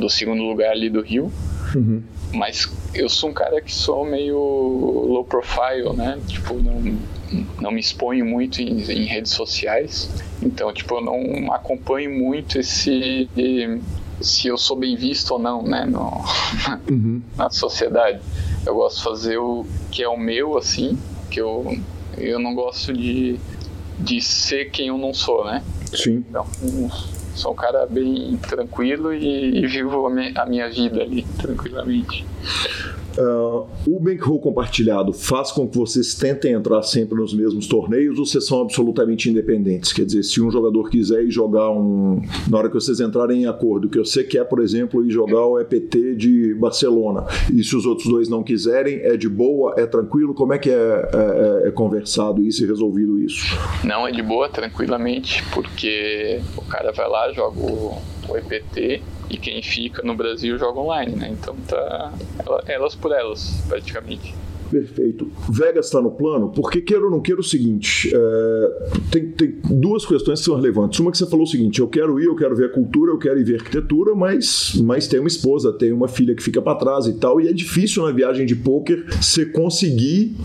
segundo lugar ali do Rio. Uhum. Mas eu sou um cara que sou meio low profile, né? Tipo, não me exponho muito em redes sociais. Então, tipo, eu não acompanho muito se eu sou bem visto ou não, né? Uhum. Na sociedade. Eu gosto de fazer o que é o meu, assim, que eu não gosto de ser quem eu não sou, né? Sim. Então, sou um cara bem tranquilo e vivo a minha vida ali, tranquilamente. O bankroll compartilhado faz com que vocês tentem entrar sempre nos mesmos torneios, ou vocês são absolutamente independentes? Quer dizer, se um jogador quiser ir jogar na hora que vocês entrarem em acordo, que você quer, por exemplo, ir jogar o EPT de Barcelona, e se os outros dois não quiserem, é de boa, é tranquilo? Como é que é conversado isso e resolvido isso? Não, é de boa, tranquilamente, porque o cara vai lá, joga o EPT, e quem fica no Brasil joga online, né? Então tá elas por elas, praticamente. Perfeito. Vegas está no plano, porque queira ou não queira o seguinte, tem duas questões que são relevantes. Uma que você falou o seguinte: eu quero ir, eu quero ver a cultura, eu quero ir ver a arquitetura, mas tem uma esposa, tem uma filha que fica para trás e tal, e é difícil na viagem de pôquer você conseguir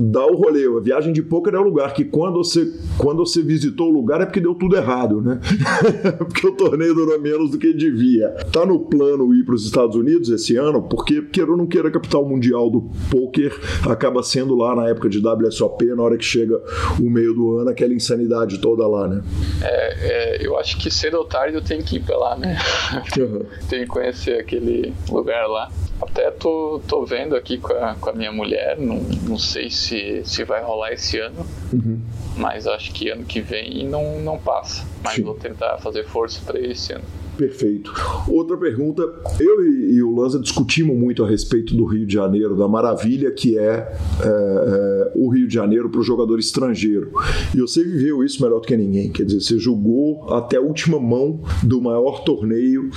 dar o rolê. A viagem de pôquer é o lugar que quando você visitou o lugar é porque deu tudo errado, né? Porque o torneio durou menos do que devia. Tá no plano ir para os Estados Unidos esse ano, porque queira ou não queira a capital mundial do pôquer acaba sendo lá na época de WSOP, na hora que chega o meio do ano, aquela insanidade toda lá, né? Eu acho que cedo ou tarde eu tenho que ir pra lá, né? Uhum. Tenho que conhecer aquele lugar lá. Até tô vendo aqui com a minha mulher, não sei se vai rolar esse ano. Uhum. Mas acho que ano que vem não passa. Mas sim, vou tentar fazer força pra esse ano. Perfeito. Outra pergunta, eu e o Lanza discutimos muito a respeito do Rio de Janeiro, da maravilha que é o Rio de Janeiro para o jogador estrangeiro. E você viveu isso melhor do que ninguém, quer dizer, você jogou até a última mão do maior torneio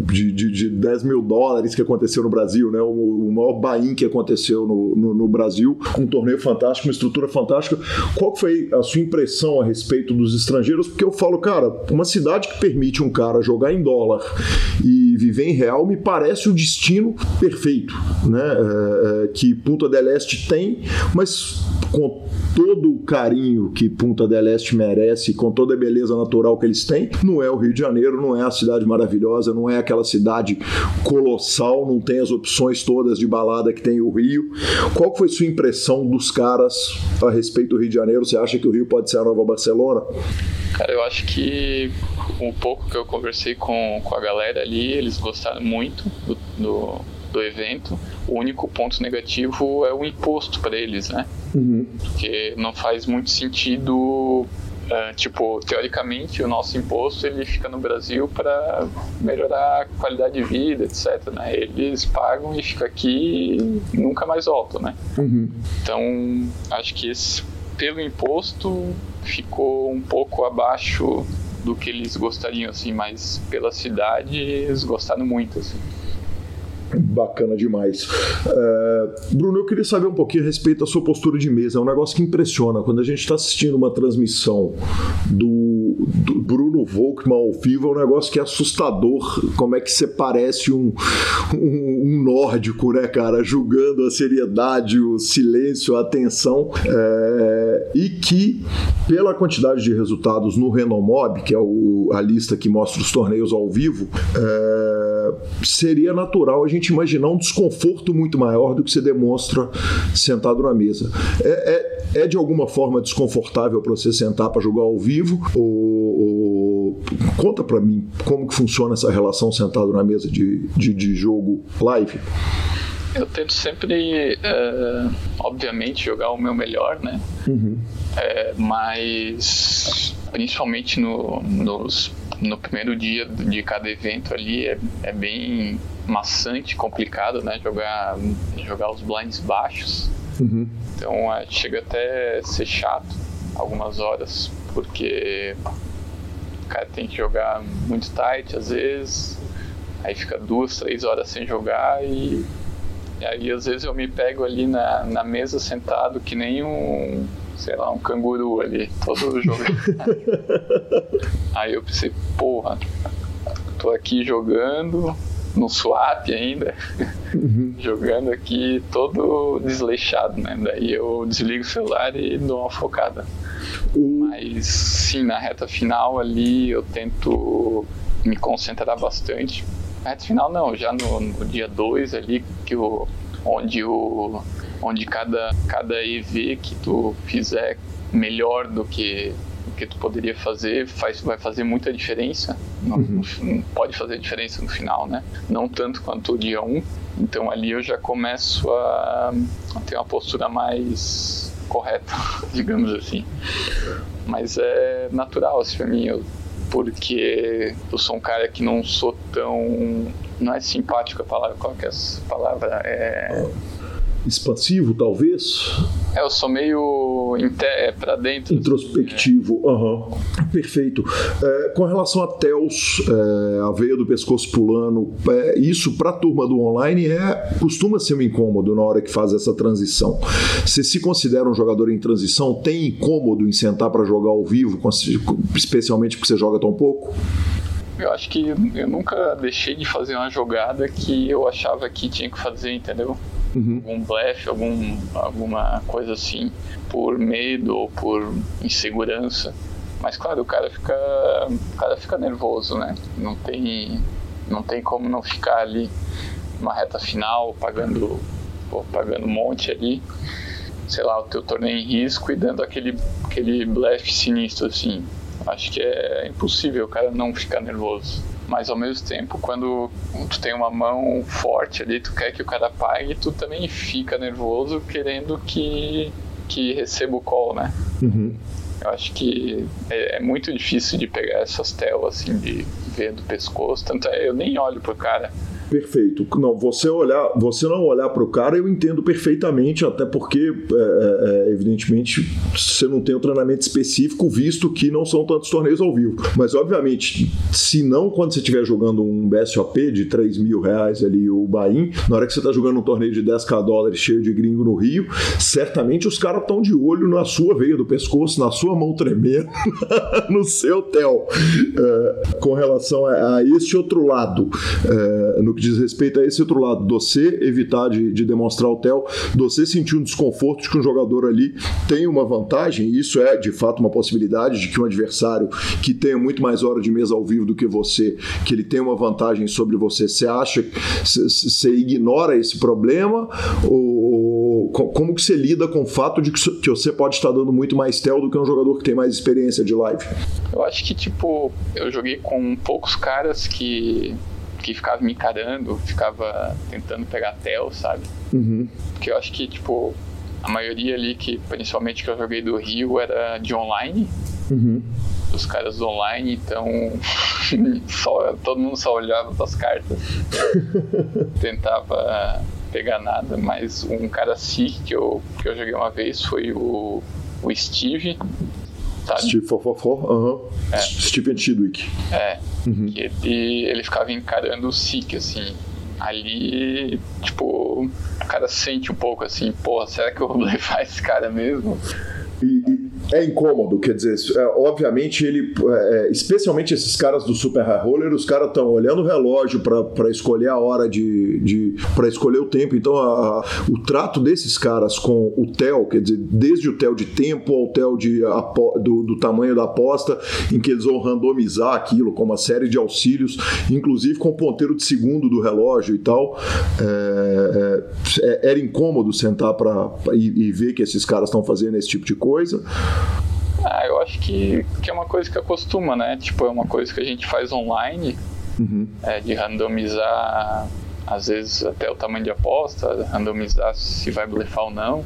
de 10 mil dólares que aconteceu no Brasil, né? O maior buy-in que aconteceu no Brasil, um torneio fantástico, uma estrutura fantástica. Qual foi a sua impressão a respeito dos estrangeiros? Porque eu falo, cara, uma cidade que permite um cara jogar em dólar e viver em real me parece o destino perfeito, né? Que Punta del Este tem, mas com todo o carinho que Punta del Este merece, com toda a beleza natural que eles têm, não é o Rio de Janeiro, não é a cidade maravilhosa, não é aquela cidade colossal, não tem as opções todas de balada que tem o Rio. Qual foi sua impressão dos caras a respeito do Rio de Janeiro? Você acha que o Rio pode ser a nova Barcelona? Cara, eu acho que um pouco que eu conversei com a galera ali, eles gostaram muito do evento. O único ponto negativo é o imposto para eles, né? Uhum. Porque não faz muito sentido. Teoricamente, o nosso imposto ele fica no Brasil para melhorar a qualidade de vida, etc, né? Eles pagam e fica aqui e nunca mais voltam, né? Uhum. Então, acho que pelo imposto ficou um pouco abaixo do que eles gostariam, assim, mas pela cidade eles gostaram muito, assim. Bacana demais. Bruno, eu queria saber um pouquinho a respeito da sua postura de mesa. É um negócio que impressiona. Quando a gente está assistindo uma transmissão do Bruno Volkmann ao vivo, é um negócio que é assustador. Como é que você parece um nórdico, né, cara? Julgando a seriedade, o silêncio, a atenção. E que, pela quantidade de resultados no Renomob, que é a lista que mostra os torneios ao vivo, seria natural a gente imaginar um desconforto muito maior do que você demonstra sentado na mesa. É de alguma forma desconfortável para você sentar para jogar ao vivo? Ou conta para mim como que funciona essa relação sentado na mesa de jogo live? Eu tento sempre, obviamente, jogar o meu melhor, né? Uhum. Mas principalmente no primeiro dia de cada evento ali é bem maçante, complicado, né? Jogar os blinds baixos. Uhum. Então chega até a ser chato algumas horas, porque o cara tem que jogar muito tight às vezes, aí fica 2, 3 horas sem jogar e aí às vezes eu me pego ali na mesa sentado que nem um canguru ali, todo jogo. Aí eu pensei, porra, tô aqui jogando, no swap ainda, uhum. Jogando aqui todo desleixado, né? Daí eu desligo o celular e dou uma focada. Mas sim, na reta final ali eu tento me concentrar bastante. Na reta final não, já no dia 2 ali, onde cada EV que tu fizer melhor do que tu poderia fazer, vai fazer muita diferença. Uhum. Não pode fazer diferença no final, né? Não tanto quanto o dia 1. Então ali eu já começo a ter uma postura mais correta, digamos assim. Mas é natural assim pra mim, porque eu sou um cara que não sou tão... Não é simpático a palavra, qual que é essa palavra? Expansivo, talvez? Eu sou meio pra dentro. Introspectivo, aham. Uhum. Perfeito. Com relação a TELS, a veia do pescoço pulando, isso para a turma do online costuma ser um incômodo na hora que faz essa transição. Você se considera um jogador em transição? Tem incômodo em sentar para jogar ao vivo, especialmente porque você joga tão pouco? Eu acho que eu nunca deixei de fazer uma jogada que eu achava que tinha que fazer, entendeu? Uhum. Algum blefe, alguma coisa assim, por medo ou por insegurança. Mas claro, o cara fica nervoso, né? Não tem como não ficar ali numa reta final, pagando um monte ali, sei lá, o teu torneio em risco e dando aquele blefe sinistro assim. Acho que é impossível o cara não ficar nervoso. Mas ao mesmo tempo, quando tu tem uma mão forte ali, tu quer que o cara pague, tu também fica nervoso querendo que que receba o call, né? Uhum. Eu acho que é muito difícil de pegar essas telas, assim, de ver do pescoço. Tanto é, eu nem olho pro cara. Perfeito. Não, você não olhar para o cara, eu entendo perfeitamente, até porque, evidentemente, você não tem um treinamento específico, visto que não são tantos torneios ao vivo. Mas, obviamente, se não quando você estiver jogando um BSOP de R$3.000 ali, o Bahia, na hora que você está jogando um torneio de $10k cheio de gringo no Rio, certamente os caras estão de olho na sua veia do pescoço, na sua mão tremendo, no seu tel. Com relação a esse outro lado, no que diz respeito a esse outro lado, você evitar de demonstrar o tel, você sentir um desconforto de que um jogador ali tem uma vantagem, e isso é de fato uma possibilidade de que um adversário que tenha muito mais hora de mesa ao vivo do que você, que ele tenha uma vantagem sobre você, você acha, você ignora esse problema, ou como que você lida com o fato de que você pode estar dando muito mais tel do que um jogador que tem mais experiência de live? Eu acho que, tipo, eu joguei com poucos caras que ficava me encarando, ficava tentando pegar tel, sabe? Uhum. Porque eu acho que, tipo, a maioria ali, que principalmente que eu joguei do Rio, era de online. Uhum. Os caras do online, então todo mundo só olhava das cartas. Tentava pegar nada, mas um cara assim que eu joguei uma vez foi o Steve. Steve 444, aham. Steven Chidwick. É. Uhum. Que ele ficava encarando o SIC, assim. Ali, tipo, o cara sente um pouco assim, porra, será que eu vou levar esse cara mesmo? E é incômodo, quer dizer, obviamente ele, especialmente esses caras do Super High Roller, os caras estão olhando o relógio para escolher a hora para escolher o tempo, então o trato desses caras com o tel, quer dizer, desde o tel de tempo ao tel do tamanho da aposta, em que eles vão randomizar aquilo com uma série de auxílios, inclusive com o ponteiro de segundo do relógio e tal, era incômodo sentar e ver que esses caras estão fazendo esse tipo de coisa. Eu acho que é uma coisa que acostuma, né? Tipo, é uma coisa que a gente faz online. Uhum. De randomizar, às vezes, até o tamanho de aposta, randomizar se vai blefar ou não,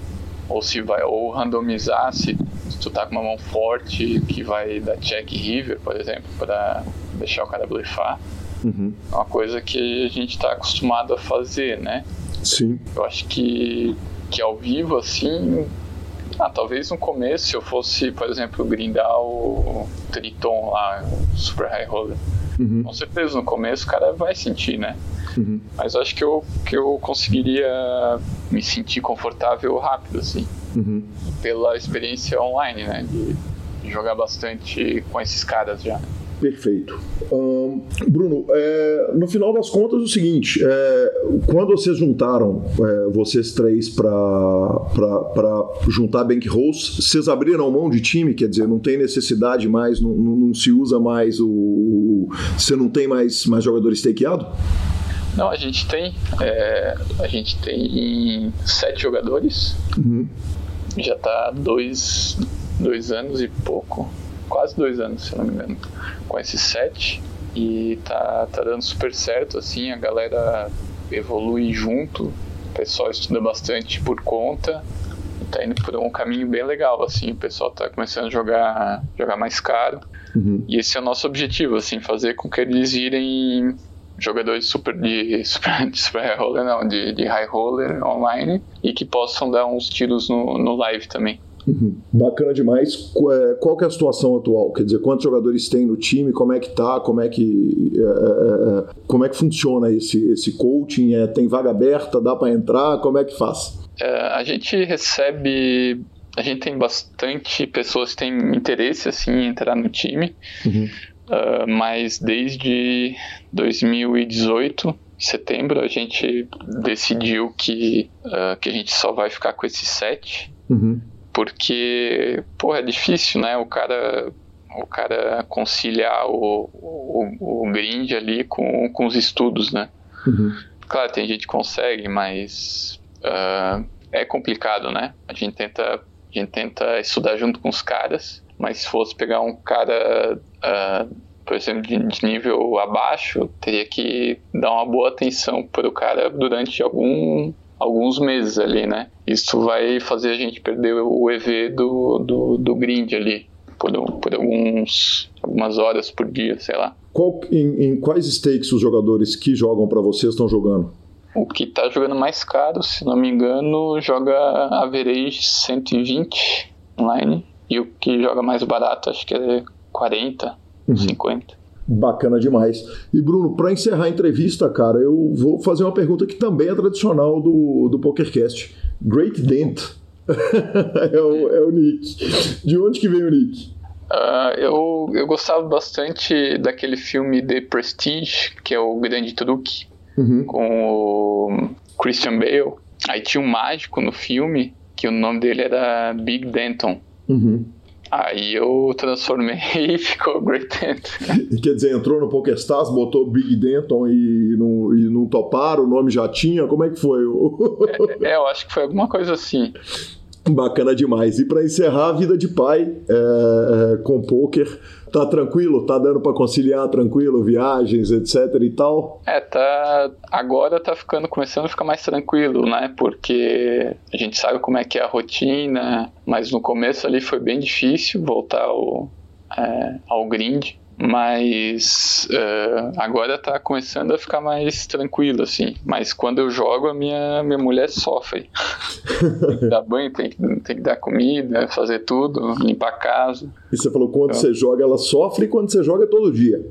ou randomizar se tu tá com uma mão forte que vai dar check river, por exemplo, para deixar o cara blefar. Uhum. É uma coisa que a gente tá acostumado a fazer, né? Sim. Eu acho que ao vivo, assim, talvez no começo, se eu fosse, por exemplo, grindar o Triton lá, o Super High Roller. Uhum. Com certeza, no começo o cara vai sentir, né? Uhum. Mas acho que eu conseguiria me sentir confortável rápido, assim. Uhum. Pela experiência online, né? De jogar bastante com esses caras já. Perfeito. Bruno, no final das contas é o seguinte, quando vocês juntaram, vocês três, para juntar bankrolls, vocês abriram mão de time, quer dizer, não tem necessidade mais, não se usa mais você não tem mais jogador stakeado? Não, a gente tem. A gente tem 7 jogadores. Uhum. Já está 2 anos e pouco. Quase 2 anos, se não me engano, com esses 7, e tá dando super certo, assim, a galera evolui junto, o pessoal estuda bastante por conta, tá indo por um caminho bem legal, assim, o pessoal tá começando a jogar mais caro. Uhum. E esse é o nosso objetivo, assim, fazer com que eles virem jogadores de high roller online, e que possam dar uns tiros no live também. Uhum. Bacana demais. Qual que é a situação atual? Quer dizer, quantos jogadores tem no time? Como é que tá? Como é que funciona esse coaching? Tem vaga aberta? Dá para entrar? Como é que faz? A gente tem bastante pessoas que têm interesse, assim, em entrar no time. Uhum. Mas desde 2018, setembro, a gente decidiu que a gente só vai ficar com esses 7. Uhum. Porque, porra, é difícil, né? O cara conciliar o grind ali com os estudos, né? Uhum. Claro, tem gente que consegue, mas é complicado, né? A gente tenta estudar junto com os caras, mas se fosse pegar um cara, por exemplo, de nível abaixo, teria que dar uma boa atenção para o cara durante alguns meses ali, né? Isso vai fazer a gente perder o EV do grind ali por algumas horas por dia, sei lá. Em quais stakes os jogadores que jogam para vocês estão jogando? O que está jogando mais caro, se não me engano, joga average 120 online. E o que joga mais barato, acho que é 40, 50. Bacana demais. E Bruno, para encerrar a entrevista, cara, eu vou fazer uma pergunta que também é tradicional do PokerCast. Great Dent. é o nick. De onde que vem o nick? Eu gostava bastante daquele filme The Prestige, que é o Grande Truque, com o Christian Bale. Aí tinha um mágico no filme, que o nome dele era Big Denton. Aí eu transformei e ficou Great Denton. Quer dizer, entrou no PokerStars, botou Big Denton e não toparam, o nome já tinha? Como é que foi? Eu acho que foi alguma coisa assim. Bacana demais. E para encerrar, a vida de pai com poker, tá tranquilo? Tá dando para conciliar tranquilo, viagens, etc e tal? Agora tá começando a ficar mais tranquilo, né? Porque a gente sabe como é que é a rotina, mas no começo ali foi bem difícil voltar ao grind, mas agora tá começando a ficar mais tranquilo, assim. Mas quando eu jogo, a minha mulher sofre. Tem que dar banho, tem que dar comida, fazer tudo, limpar a casa. E você falou, quando você joga, ela sofre, e quando você joga, todo dia.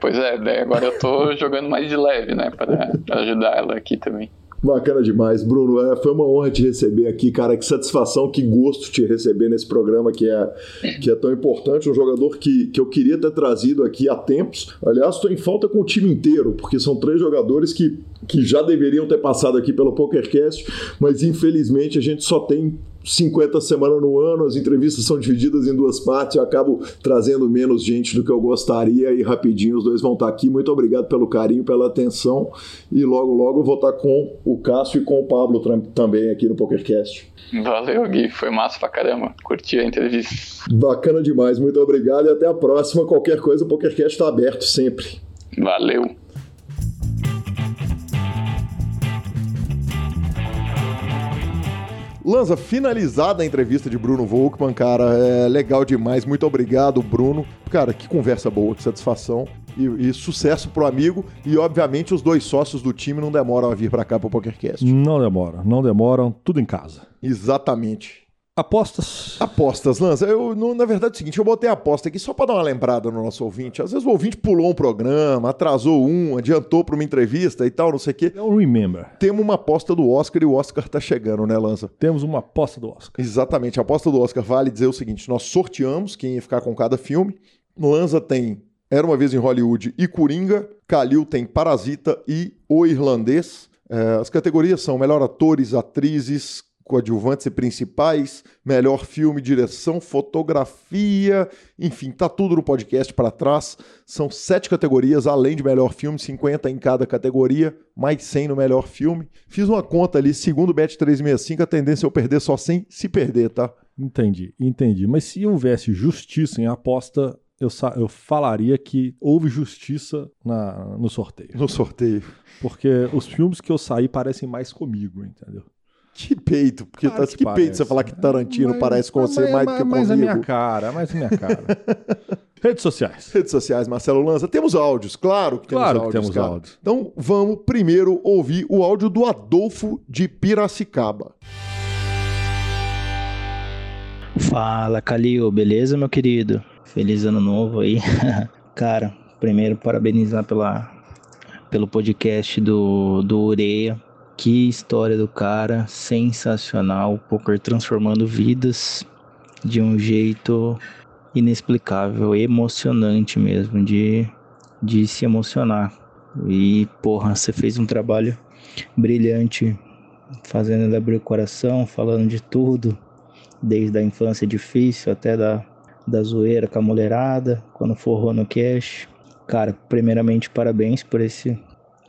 Pois é, né? Agora eu tô jogando mais de leve, né, pra ajudar ela aqui também. Bacana demais, Bruno. Foi uma honra te receber aqui, cara. Que satisfação, que gosto te receber nesse programa que é tão importante. Um jogador que eu queria ter trazido aqui há tempos. Aliás, estou em falta com o time inteiro, porque são 3 jogadores que já deveriam ter passado aqui pelo PokerCast, mas infelizmente a gente só tem 50 semanas no ano, as entrevistas são divididas em 2 partes, eu acabo trazendo menos gente do que eu gostaria e rapidinho os 2 vão estar aqui. Muito obrigado pelo carinho, pela atenção e logo logo eu vou estar com o Cássio e com o Pablo também aqui no PokerCast. Valeu, Gui, foi massa pra caramba, curti a entrevista. Bacana demais, muito obrigado e até a próxima. Qualquer coisa, o PokerCast está aberto sempre. Valeu. Lanza, finalizada a entrevista de Bruno Volkmann, cara, é legal demais, muito obrigado, Bruno. Cara, que conversa boa, que satisfação e sucesso pro amigo e, obviamente, os 2 sócios do time não demoram a vir pra cá pro PokerCast. Não demoram, tudo em casa. Exatamente. Apostas, Lanza. Na verdade é o seguinte, eu botei a aposta aqui só pra dar uma lembrada no nosso ouvinte. Às vezes o ouvinte pulou um programa, atrasou adiantou pra uma entrevista e tal, não sei o quê. Don't remember. Temos uma aposta do Oscar e o Oscar tá chegando, né, Lanza? Temos uma aposta do Oscar. Exatamente. A aposta do Oscar vale dizer o seguinte, nós sorteamos quem ia ficar com cada filme. Lanza tem Era Uma Vez em Hollywood e Coringa. Calil tem Parasita e O Irlandês. As categorias são melhor atores, atrizes, coadjuvantes e principais, melhor filme, direção, fotografia, enfim, tá tudo no podcast para trás. São 7 categorias, além de melhor filme, 50 em cada categoria, mais 100 no melhor filme. Fiz uma conta ali, segundo o Bet365, a tendência é eu perder só 100 se perder, tá? Entendi. Mas se houvesse justiça em aposta, eu falaria que houve justiça no sorteio. No sorteio. Porque os filmes que eu saí parecem mais comigo, entendeu? Que peito, porque claro que peito você falar que Tarantino parece com você mais do que comigo. Mais a minha cara. Redes sociais, Marcelo Lanza. Temos áudios, claro que temos áudios. Então vamos primeiro ouvir o áudio do Adolfo de Piracicaba. Fala, Calil, beleza, meu querido? Feliz ano novo aí. Cara, primeiro parabenizar pelo podcast do Ureia. Que história do cara, sensacional, o poker transformando vidas de um jeito inexplicável, emocionante mesmo, de se emocionar. E porra, você fez um trabalho brilhante, fazendo ele abrir o coração, falando de tudo, desde a infância difícil até da zoeira com a mulherada, quando forrou no cash. Cara, primeiramente parabéns por esse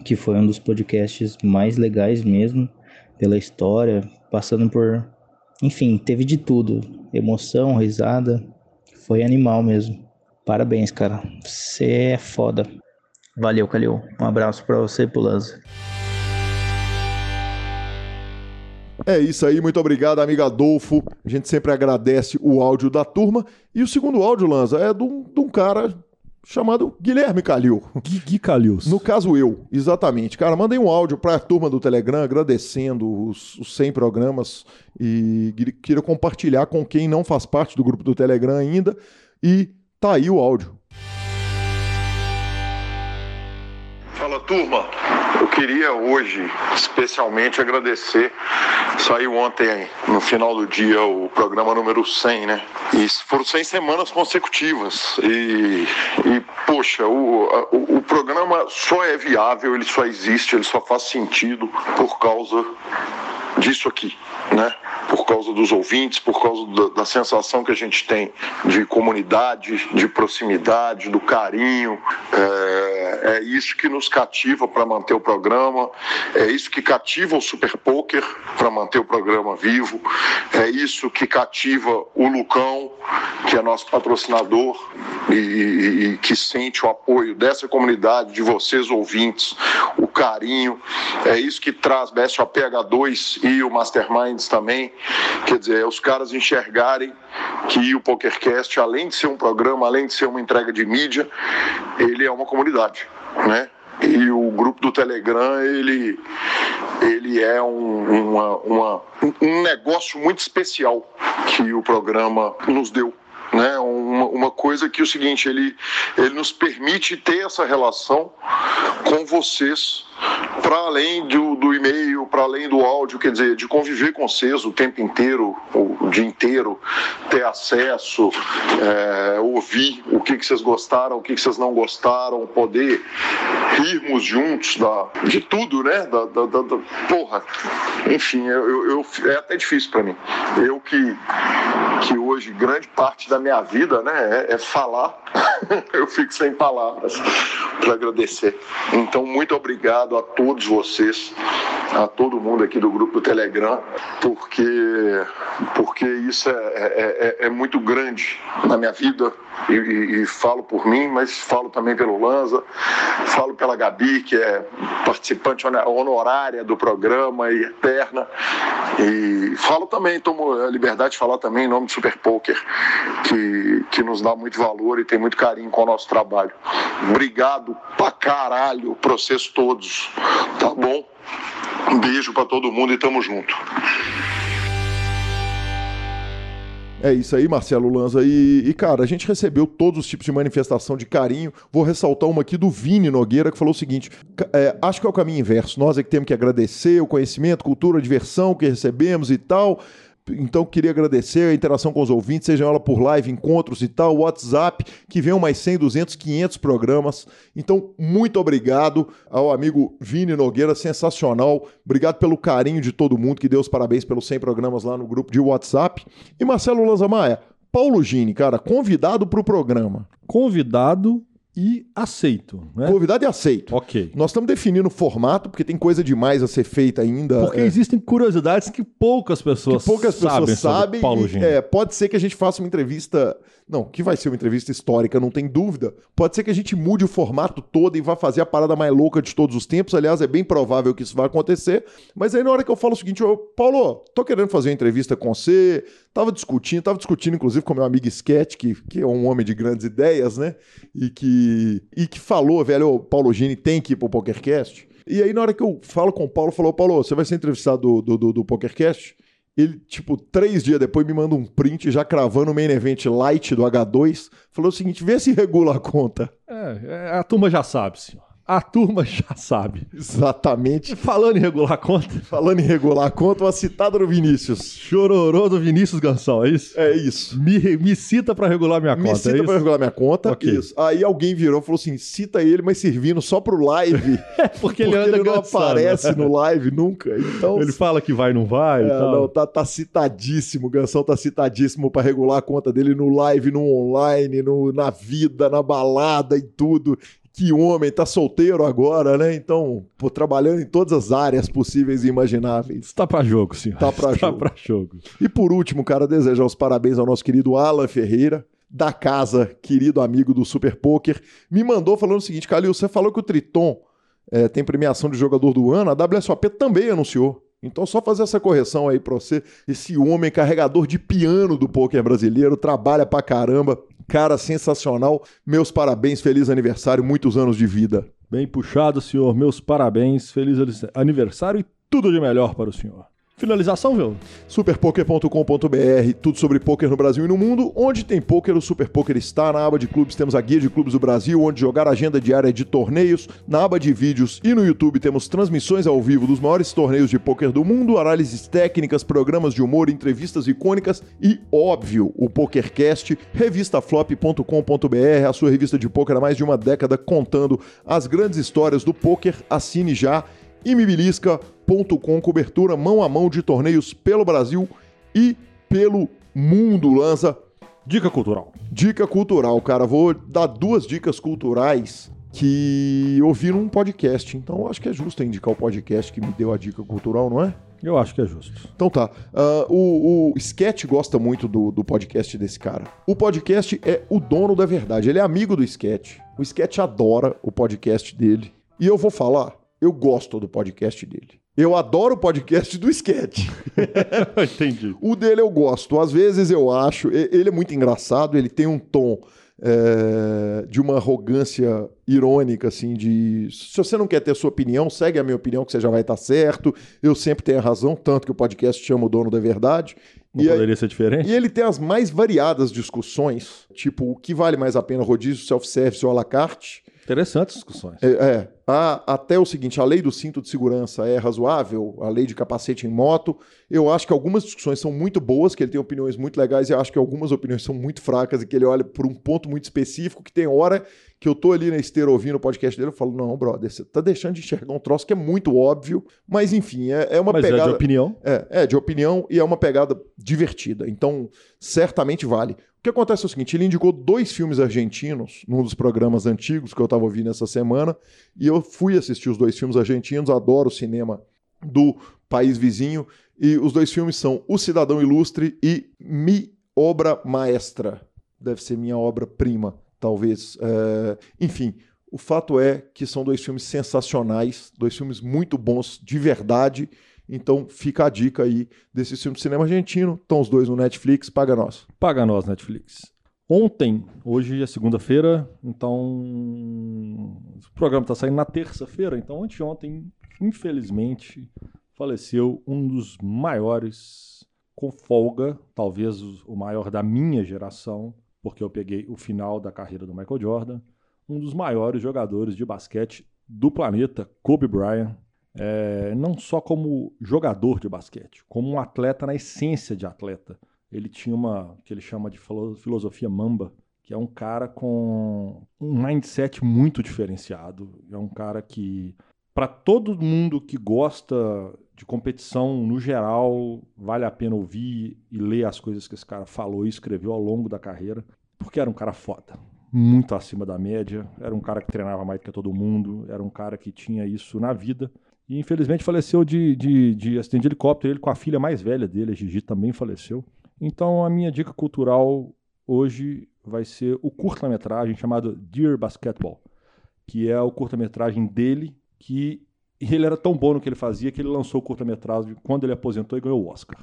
que foi um dos podcasts mais legais mesmo, pela história, passando por... Enfim, teve de tudo, emoção, risada, foi animal mesmo. Parabéns, cara, você é foda. Valeu, Calil, um abraço pra você e pro Lanza. É isso aí, muito obrigado, amigo Adolfo. A gente sempre agradece o áudio da turma. E o segundo áudio, Lanza, é de um cara chamado Guilherme Calil. Gui Calil. No caso, eu, exatamente. Cara, mandei um áudio para a turma do Telegram agradecendo os 100 programas e queria compartilhar com quem não faz parte do grupo do Telegram ainda. E tá aí o áudio. Fala, turma. Eu queria hoje especialmente agradecer, saiu ontem no final do dia o programa número 100, né? E foram 100 semanas consecutivas e poxa, o programa só é viável, ele só existe, ele só faz sentido por causa disso aqui, né? Por causa dos ouvintes, por causa da sensação que a gente tem de comunidade, de proximidade, do carinho. É isso que nos cativa para manter o programa, é isso que cativa o Super Poker para manter o programa vivo, é isso que cativa o Lucão, que é nosso patrocinador e que sente o apoio dessa comunidade, de vocês ouvintes, o carinho, é isso que traz BSOP H2 e o Masterminds também, quer dizer, é os caras enxergarem que o PokerCast, além de ser um programa, além de ser uma entrega de mídia, ele é uma comunidade, né? E o grupo do Telegram, ele é um negócio muito especial que o programa nos deu, né? Uma coisa que é o seguinte, ele nos permite ter essa relação com vocês, para além do e-mail, para além do áudio, quer dizer, de conviver com vocês o tempo inteiro, o dia inteiro, ter acesso, ouvir o que vocês gostaram, o que vocês não gostaram, poder rirmos juntos de tudo, né? Porra, enfim, é até difícil para mim. Eu que hoje grande parte da minha vida, né, é falar, eu fico sem palavras para agradecer. Então, muito obrigado a todos vocês, a todo mundo aqui do grupo do Telegram, porque isso é muito grande na minha vida, e falo por mim, mas falo também pelo Lanza, falo pela Gabi, que é participante honorária do programa e eterna, e falo também, tomo a liberdade de falar também em nome do Super Poker, que nos dá muito valor e tem muito carinho com o nosso trabalho. Obrigado pra caralho pra vocês todos, tá bom? Um beijo pra todo mundo e tamo junto. É isso aí, Marcelo Lanza. E, cara, a gente recebeu todos os tipos de manifestação de carinho. Vou ressaltar uma aqui do Vini Nogueira, que falou o seguinte, acho que é o caminho inverso. Nós é que temos que agradecer o conhecimento, cultura, diversão que recebemos e tal. Então, queria agradecer a interação com os ouvintes, seja ela por live, encontros e tal, WhatsApp, que venham mais 100, 200, 500 programas. Então, muito obrigado ao amigo Vini Nogueira, sensacional. Obrigado pelo carinho de todo mundo, que deu os parabéns pelos 100 programas lá no grupo de WhatsApp. E Marcelo Lanza Maia, Paulo Geni, cara, convidado para o programa. Convidado e aceito, né? Convidado e aceito. Ok. Nós estamos definindo o formato, porque tem coisa demais a ser feita ainda. Porque existem curiosidades que poucas pessoas sabem Paulo Geni. Pode ser que a gente faça uma entrevista... Não, que vai ser uma entrevista histórica, não tem dúvida. Pode ser que a gente mude o formato todo e vá fazer a parada mais louca de todos os tempos. Aliás, é bem provável que isso vai acontecer. Mas aí na hora que eu falo o seguinte, Paulo, tô querendo fazer uma entrevista com você... Tava discutindo inclusive com meu amigo Sketch, que é um homem de grandes ideias, né? E que falou, velho, o Paulo Geni tem que ir pro PokerCast. E aí na hora que eu falo com o Paulo, falou, Paulo, você vai ser entrevistado do PokerCast? Ele, 3 dias depois, me manda um print já cravando o main event light do H2. Falou o seguinte, vê se regula a conta. A turma já sabe, senhor. A turma já sabe. Exatamente. Falando em regular a conta, uma citada do Vinícius. Chororô do Vinícius Gansal, é isso? É isso. Me cita pra regular minha conta, Me cita pra regular minha conta, okay. Isso. Aí alguém virou e falou assim, cita ele, mas servindo só pro live. porque ele não aparece no live nunca. Então, ele fala que vai e não vai. Tal. Não, tá citadíssimo, o Gansal tá citadíssimo pra regular a conta dele no live, no online, na vida, na balada e tudo. Que homem, tá solteiro agora, né? Então, trabalhando em todas as áreas possíveis e imagináveis. Está pra jogo, senhor. Está pra jogo. E por último, cara, desejar os parabéns ao nosso querido Alan Ferreira, da casa, querido amigo do Super Poker. Me mandou falando o seguinte, Calil, você falou que o Triton tem premiação de jogador do ano, a WSOP também anunciou. Então só fazer essa correção aí pra você, esse homem carregador de piano do poker brasileiro, trabalha pra caramba, cara sensacional, meus parabéns, feliz aniversário, muitos anos de vida. Bem puxado, senhor, meus parabéns, feliz aniversário e tudo de melhor para o senhor. Finalização, viu? Superpoker.com.br, tudo sobre poker no Brasil e no mundo. Onde tem poker, o Super Poker está. Na aba de clubes temos a Guia de Clubes do Brasil, onde jogar agenda diária de torneios. Na aba de vídeos e no YouTube temos transmissões ao vivo dos maiores torneios de poker do mundo, análises técnicas, programas de humor, entrevistas icônicas e, óbvio, o PokerCast, revistaflop.com.br, a sua revista de poker há mais de uma década contando as grandes histórias do poker. Assine já. E mibilisca.com, cobertura mão a mão de torneios pelo Brasil e pelo mundo. Lanza, dica cultural. Dica cultural, cara. Vou dar duas dicas culturais que ouviram um podcast. Então acho que é justo indicar o podcast que me deu a dica cultural, não é? Eu acho que é justo. Então tá. O Sketch gosta muito do podcast desse cara. O podcast é o dono da verdade. Ele é amigo do Sketch. O Sketch adora o podcast dele. E eu vou falar... Eu gosto do podcast dele. Eu adoro o podcast do Sketch. Entendi. O dele eu gosto. Às vezes eu acho... Ele é muito engraçado. Ele tem um tom de uma arrogância irônica, assim, de... Se você não quer ter a sua opinião, segue a minha opinião, que você já vai estar certo. Eu sempre tenho a razão, tanto que o podcast chama o dono da verdade. Não poderia ser diferente? E ele tem as mais variadas discussões. Tipo, o que vale mais a pena, rodízio, self-service ou à la carte? Interessantes discussões. Até o seguinte, a lei do cinto de segurança é razoável, a lei de capacete em moto. Eu acho que algumas discussões são muito boas, que ele tem opiniões muito legais, e eu acho que algumas opiniões são muito fracas e que ele olha por um ponto muito específico, que tem hora que eu tô ali na esteira ouvindo o podcast dele, eu falo, não, brother, você tá deixando de enxergar um troço que é muito óbvio, mas enfim, é uma pegada... Mas é de opinião. É de opinião e é uma pegada divertida, então certamente vale. O que acontece é o seguinte, ele indicou 2 filmes argentinos num dos programas antigos que eu estava ouvindo essa semana, e eu fui assistir os 2 filmes argentinos, adoro o cinema do país vizinho, e os 2 filmes são O Cidadão Ilustre e Mi Obra Maestra, deve ser Minha Obra Prima, talvez, enfim... O fato é que são 2 filmes sensacionais, 2 filmes muito bons de verdade. Então fica a dica aí desse filme de cinema argentino. Estão os 2 no Netflix, paga nós. Paga nós, Netflix. Ontem, hoje é segunda-feira, então o programa está saindo na terça-feira. Então anteontem, infelizmente, faleceu um dos maiores, com folga, talvez o maior da minha geração, porque eu peguei o final da carreira do Michael Jordan. Um dos maiores jogadores de basquete do planeta, Kobe Bryant, não só como jogador de basquete, como um atleta na essência de atleta. Ele tinha uma que ele chama de filosofia Mamba, que é um cara com um mindset muito diferenciado. É um cara que, para todo mundo que gosta de competição no geral, vale a pena ouvir e ler as coisas que esse cara falou e escreveu ao longo da carreira, porque era um cara foda. Muito acima da média, era um cara que treinava mais do que todo mundo, era um cara que tinha isso na vida, e infelizmente faleceu de acidente de helicóptero, ele com a filha mais velha dele, a Gigi, também faleceu. Então a minha dica cultural hoje vai ser o curta-metragem chamado Dear Basketball, que é o curta-metragem dele, que ele era tão bom no que ele fazia que ele lançou o curta-metragem quando ele aposentou e ganhou o Oscar.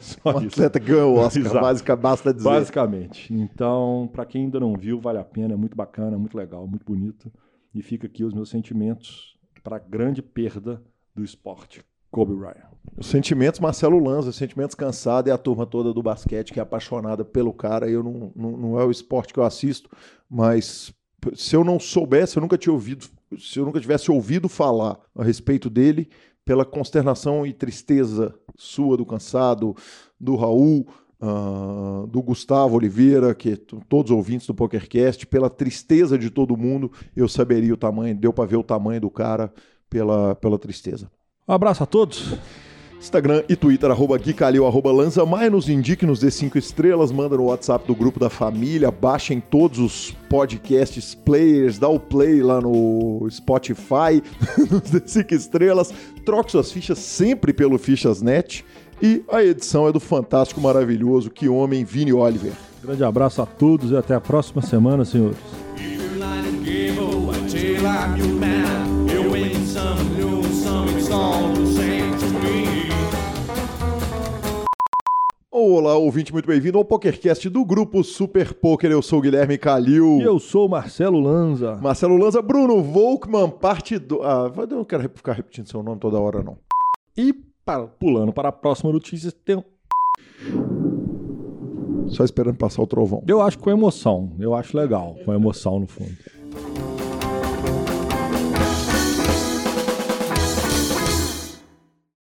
Só um atleta ganhou o Oscar, basta dizer. Basicamente. Então, para quem ainda não viu, vale a pena, é muito bacana, muito legal, muito bonito. E fica aqui os meus sentimentos para a grande perda do esporte, Kobe Bryant. Os sentimentos Marcelo Lanza, os sentimentos cansado, e a turma toda do basquete que é apaixonada pelo cara. Eu não é o esporte que eu assisto, mas se eu não soubesse, eu nunca tinha ouvido... Se eu nunca tivesse ouvido falar a respeito dele, pela consternação e tristeza sua, do cansado, do Raul, do Gustavo Oliveira, que todos os ouvintes do PokerCast, pela tristeza de todo mundo, eu saberia o tamanho, deu para ver o tamanho do cara pela tristeza. Um abraço a todos. Instagram e Twitter, @guicalil, @lanza, mas nos indique, nos dê 5 estrelas, manda no WhatsApp do grupo da família, baixem todos os podcasts, players, dá o play lá no Spotify, nos dê 5 estrelas, troque suas fichas sempre pelo Fichas.net e a edição é do fantástico, maravilhoso, que homem, Vini Oliver. Grande abraço a todos e até a próxima semana, senhores. Olá, ouvinte, muito bem-vindo ao PokerCast do Grupo Super Poker. Eu sou o Guilherme Calil. E eu sou o Marcelo Lanza. Marcelo Lanza, Bruno Volkmann, parte do... eu não quero ficar repetindo seu nome toda hora, não. E pulando para a próxima notícia, tem... Só esperando passar o trovão. Eu acho com emoção, eu acho legal, com emoção no fundo.